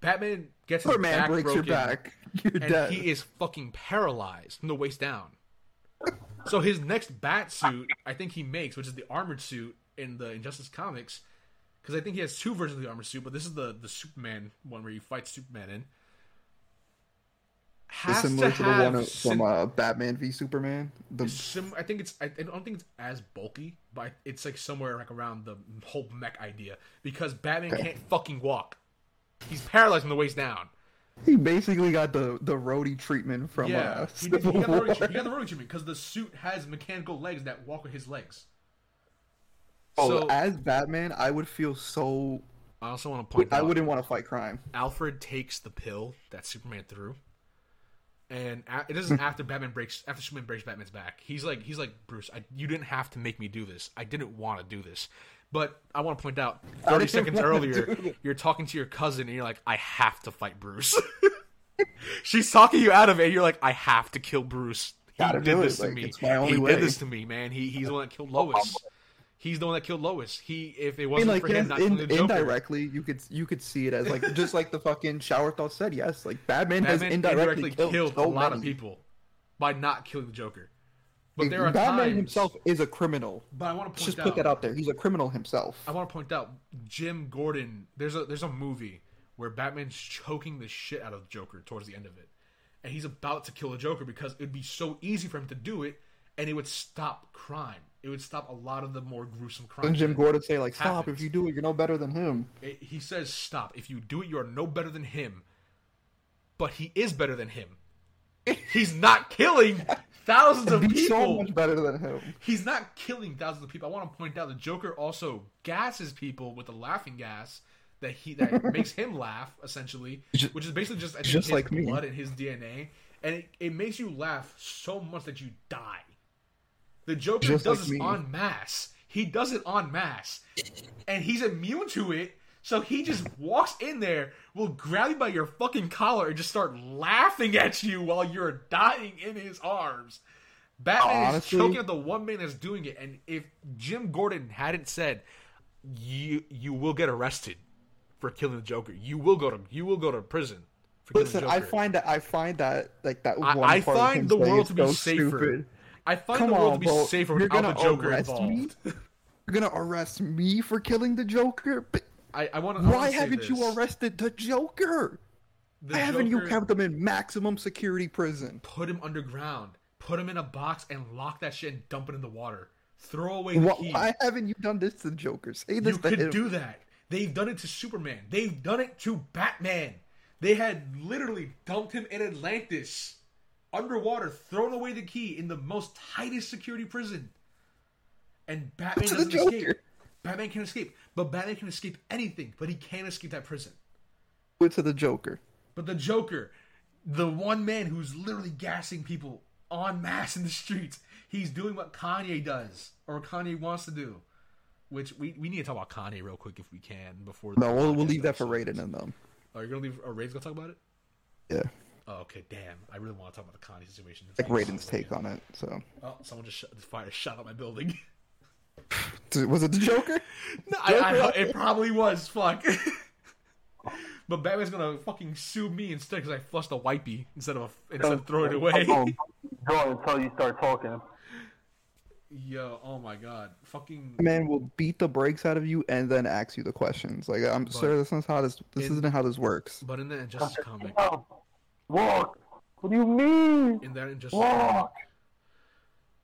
Batman gets his Superman back breaks broken, your back. You're and dead. He is fucking paralyzed from the waist down. So his next bat suit, I think he makes, which is the armored suit in the Injustice comics, because I think he has two versions of the armored suit, but this is the, the Superman one where he fights Superman in. Has it's similar to, to the one sim- from uh, Batman v Superman. The... Sim- I think it's. I don't think it's as bulky, but it's like somewhere like around the whole mech idea because Batman okay. can't fucking walk. He's paralyzed from the waist down. He basically got the, the roadie treatment from yeah, uh, Civil he, he War. Got the roadie, he got the roadie treatment because the suit has mechanical legs that walk with his legs. Oh, so, as Batman, I would feel so... I also want to point out... I wouldn't want to fight crime. Alfred takes the pill that Superman threw. And it isn't after Batman breaks... After Superman breaks Batman's back. He's like, he's like Bruce, I, you didn't have to make me do this. I didn't want to do this. But I want to point out, thirty seconds earlier, you're talking to your cousin, and you're like, I have to fight Bruce. She's talking you out of it, and you're like, I have to kill Bruce. He Gotta did this it. to like, me. It's my only he way. did this to me, man. He He's the one that killed Lois. He's the one that killed Lois. He, if it wasn't I mean, like, for him, not in, killing the Joker. Indirectly, you could, you could see it as, like, just like the fucking Shower Thought said, yes, like, Batman, Batman has indirectly, indirectly killed, killed so a lot many. of people by not killing the Joker. But there are Batman times, himself is a criminal. But I want to point just out, put that out there. He's a criminal himself. I want to point out Jim Gordon. There's a there's a movie where Batman's choking the shit out of Joker towards the end of it, and he's about to kill the Joker because it'd be so easy for him to do it, and it would stop crime. It would stop a lot of the more gruesome crime. And Jim Gordon say like, "Stop! Happens. If you do it, you're no better than him." It, he says, "Stop! If you do it, you are no better than him." But he is better than him. He's not killing thousands of people. So much better than him. He's not killing thousands of people. I want to point out the Joker also gasses people with the laughing gas that he that makes him laugh, essentially, which is basically just, I think, just his like blood me. and his D N A, and it, it makes you laugh so much that you die. The Joker just does like this me. en masse. He does it en masse, and he's immune to it. So he just walks in there, will grab you by your fucking collar, and just start laughing at you while you're dying in his arms. Batman Honestly, is choking at the one man that's doing it, and if Jim Gordon hadn't said, "You you will get arrested for killing the Joker. You will go to you will go to prison." For killing listen, the Joker. I find that I find that like that. One I, I part find of the world to be so safer. Stupid. I find Come the world on, to be bro, safer without the Joker involved. Me? You're gonna arrest me for killing the Joker. But- I, I want to. Why haven't this. you arrested the Joker? The Why Joker, haven't you kept him in maximum security prison? Put him underground. Put him in a box and lock that shit and dump it in the water. Throw away the well, key. Why haven't you done this to the Joker? Say this you to could him. do that. They've done it to Superman. They've done it to Batman. They had literally dumped him in Atlantis, underwater, thrown away the key in the most tightest security prison, and Batman to doesn't escape. Batman can escape, but Batman can escape anything, but he can't escape that prison. Went to the Joker. But the Joker, the one man who's literally gassing people en masse in the streets. He's doing what Kanye does, or Kanye wants to do. Which we, we need to talk about Kanye real quick if we can before. No, we'll we'll leave that for Raiden and them. Oh, you're gonna leave? Or Raiden's gonna talk about it? Yeah. Oh, okay, damn. I really want to talk about the Kanye situation. It's like Raiden's take on it. So. Oh, someone just shot, fire shot at my building. Was it the Joker? No, Joker? I, I, it probably was. Fuck. But Batman's gonna fucking sue me instead because I flushed a wipey instead of a, instead of throwing it away. Go until you start talking. Yo, oh my god, fucking man will beat the brakes out of you and then ask you the questions. Like, I'm but sure that's not how this. This in, isn't how this works. But in the Injustice comic, walk. What do you mean? In that Injustice walk.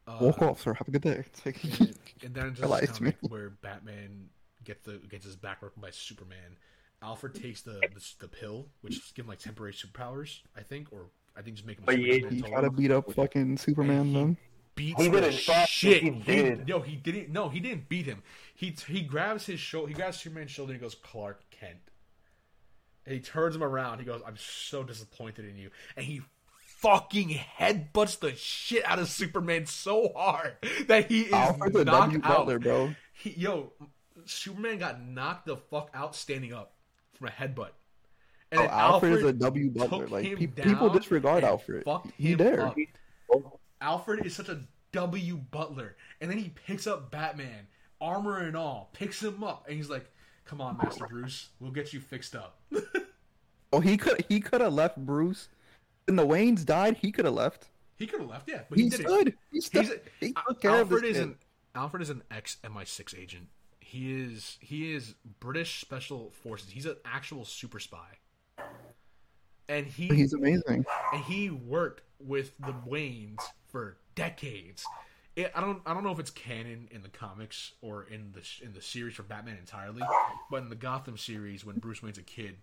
Comic, uh, walk off, sir. Have a good day. Take in, in that Injustice comic me. Where Batman gets the gets his back broken by Superman. Alfred takes the, the the pill, which gives him like temporary superpowers, I think, or I think just make him. But Superman he try to beat up fucking Superman then. Beats he didn't shit. He did. He, no, he didn't. No, he didn't beat him. He he grabs his shoulder. He grabs Superman's shoulder. and He goes, Clark Kent. And he turns him around. He goes, I'm so disappointed in you. And he fucking headbutts the shit out of Superman so hard that he is Alfred's knocked out. Butler, bro. He, yo, Superman got knocked the fuck out standing up from a headbutt. And oh, Alfred, Alfred is a W Butler. Like pe- people disregard Alfred. He there. Up. Alfred is such a W Butler, and then he picks up Batman, armor and all, picks him up, and he's like, "Come on, Master Bruce, we'll get you fixed up." Oh, he could he could have left Bruce. When the Waynes died, he could have left. He could have left, yeah, but he, he didn't. Stood. He stood. He's a, he took care Alfred of is kid. an Alfred is an ex M I six agent. He is he is British Special Forces. He's an actual super spy, and he he's amazing. And he worked with the Waynes for decades. It, I don't I don't know if it's canon in the comics or in the in the series for Batman entirely, but in the Gotham series when Bruce Wayne's a kid,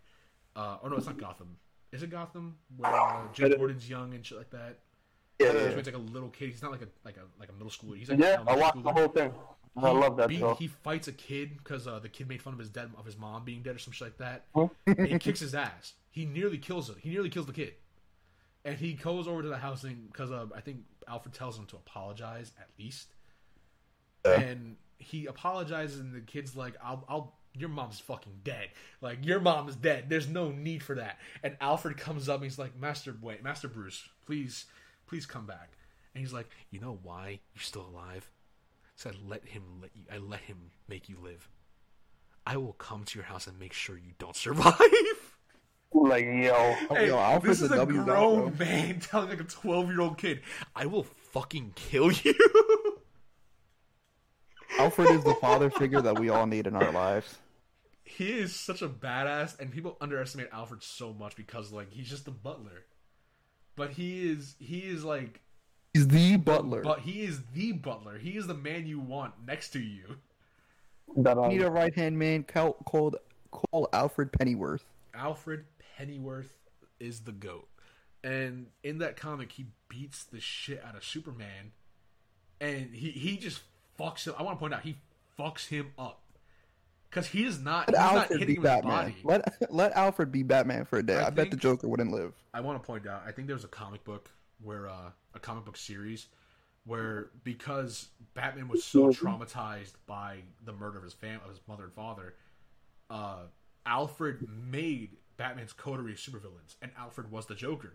uh, oh no, it's not Gotham. Is it Gotham where uh, Jim Gordon's young and shit like that? Yeah, Bruce Wayne's like a little kid. He's not like a like a like a middle schooler. He's like yeah, I watched the whole thing. He, I love that. He, he fights a kid because uh, the kid made fun of his dad of his mom being dead or some shit like that. And he kicks his ass. He nearly kills him. He nearly kills the kid. And he goes over to the house because uh, I think Alfred tells him to apologize at least, yeah. And he apologizes, and the kid's like, "I'll, I'll, your mom's fucking dead. Like your mom's dead. There's no need for that." And Alfred comes up, and he's like, "Master, wait, Master Bruce, please, please come back." And he's like, "You know why you're still alive? So I let him let you. I let him make you live. I will come to your house and make sure you don't survive." Like yo, hey, yo this is a w grown out, man telling like a twelve-year-old kid, "I will fucking kill you." Alfred is the father figure that we all need in our lives. He is such a badass, and people underestimate Alfred so much because like he's just a butler, but he is he is like he's the butler. But he is the butler. He is the man you want next to you. That, um... you need a right-hand man called called call Alfred Pennyworth. Alfred Pennyworth is the GOAT. And in that comic, he beats the shit out of Superman. And he, he just fucks him. I want to point out, he fucks him up. Because he is not, he's not hitting him with his body. Let, let Alfred be Batman for a day. I, I think, bet the Joker wouldn't live. I want to point out, I think there was a comic book where, uh, a comic book series where because Batman was so traumatized by the murder of his fam- of his mother and father, uh, Alfred made Batman's coterie of supervillains, and Alfred was the Joker.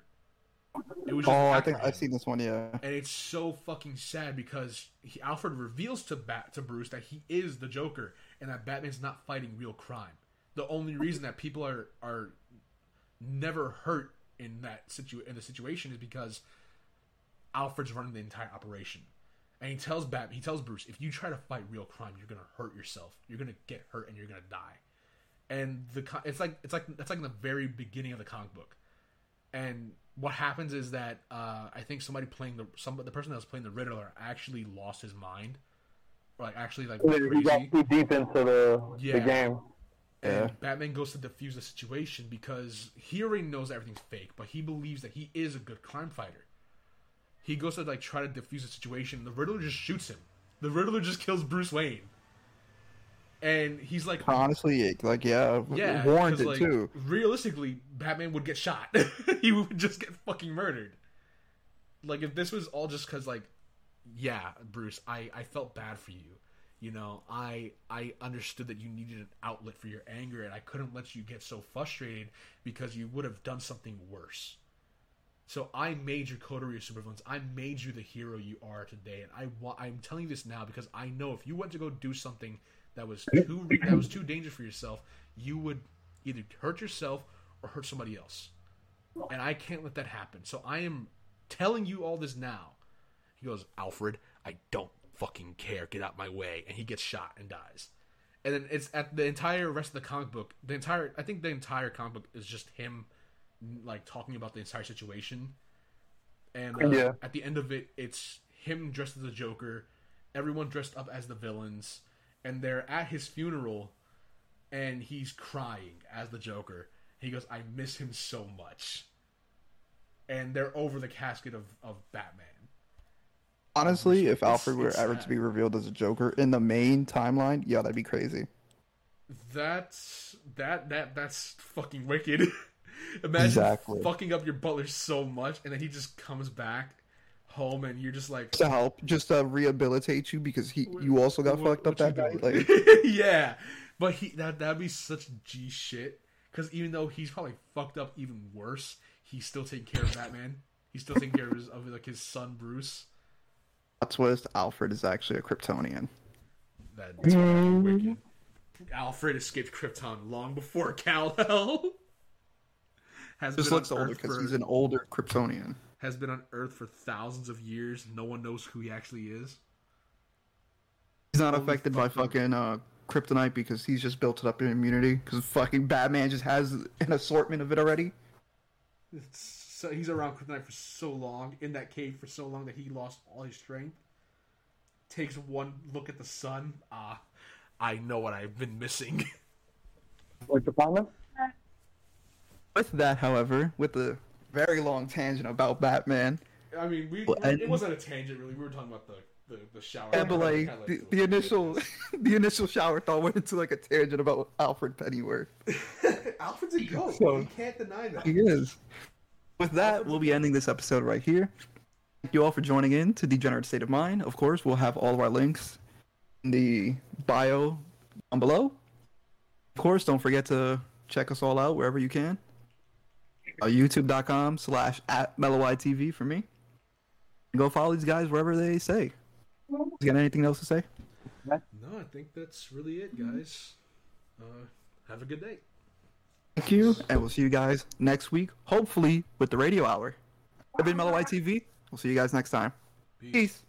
It was just oh, I think I've seen this one, yeah. And it's so fucking sad because he, Alfred reveals to Bat to Bruce that he is the Joker and that Batman's not fighting real crime. The only reason that people are are never hurt in that situ in the situation is because Alfred's running the entire operation, and he tells Bat he tells Bruce, if you try to fight real crime, you're gonna hurt yourself, you're gonna get hurt, and you're gonna die. And the it's like it's like that's like in the very beginning of the comic book, and what happens is that uh, I think somebody playing the some the person that was playing the Riddler actually lost his mind, or like actually like went crazy. He got too deep into the, yeah. the game. And yeah. Batman goes to defuse the situation because he already knows everything's fake, but he believes that he is a good crime fighter. He goes to like try to defuse the situation. The Riddler just shoots him. The Riddler just kills Bruce Wayne. And he's like, honestly, like, yeah, yeah warranted like, too. Realistically, Batman would get shot. He would just get fucking murdered. like, if this was all just because, like, yeah, Bruce, I, I felt bad for you. You know, I I understood that you needed an outlet for your anger, and I couldn't let you get so frustrated because you would have done something worse. So I made your coterie of supervillains. I made you the hero you are today, and I wa- I'm telling you this now because I know if you went to go do something that was too that was too dangerous for yourself, you would either hurt yourself or hurt somebody else. And I can't let that happen. So I am telling you all this now. He goes, Alfred, I don't fucking care. Get out my way. And he gets shot and dies. And then it's at the entire rest of the comic book. The entire, I think the entire comic book is just him, like, talking about the entire situation. And uh, yeah. at the end of it, it's him dressed as the Joker, everyone dressed up as the villains, and they're at his funeral, and he's crying as the Joker. He goes, I miss him so much. And they're over the casket of, of Batman. Honestly, if Alfred were ever to be revealed as a Joker in the main timeline, yeah, that'd be crazy. That's that that that's fucking wicked. Imagine exactly. fucking up your butler so much, and then he just comes back home, and you're just like, to help, just to rehabilitate you because he what, you also got what, fucked up that night. Like, yeah, but he that that'd be such G shit. Because even though he's probably fucked up even worse, he's still taking care of Batman. He's still taking care of his of like his son Bruce. That's twist, Alfred is actually a Kryptonian. That's mm. wicked. Alfred escaped Krypton long before Kal-El. Just looks older because he's an older Kryptonian. Has been on Earth for thousands of years. No one knows who he actually is. He's not Holy affected fuck by fucking uh, Kryptonite because he's just built it up in immunity. Because fucking Batman just has an assortment of it already. It's... So he's around Kryptonite for so long, in that cave for so long that he lost all his strength. Takes one look at the sun. Ah, I know what I've been missing. Like the problem? With that, however, with the very long tangent about Batman. I mean, we well, it wasn't a tangent really. We were talking about the, the, the shower. Yeah, but like, kind of like the, the initial the initial shower thought went into like a tangent about Alfred Pennyworth. Alfred's a goat. So, you can't deny that. He is. With that, we'll be ending this episode right here. Thank you all for joining in to Degenerate State of Mind. Of course, we'll have all of our links in the bio down below. Of course, don't forget to check us all out wherever you can. Uh, YouTube.com slash at MelloYTV for me. And go follow these guys wherever they say. You got anything else to say? No, I think that's really it, guys. Uh, have a good day. Thank you, and we'll see you guys next week, hopefully with the radio hour. I've been MelloYTV. We'll see you guys next time. Peace. Peace.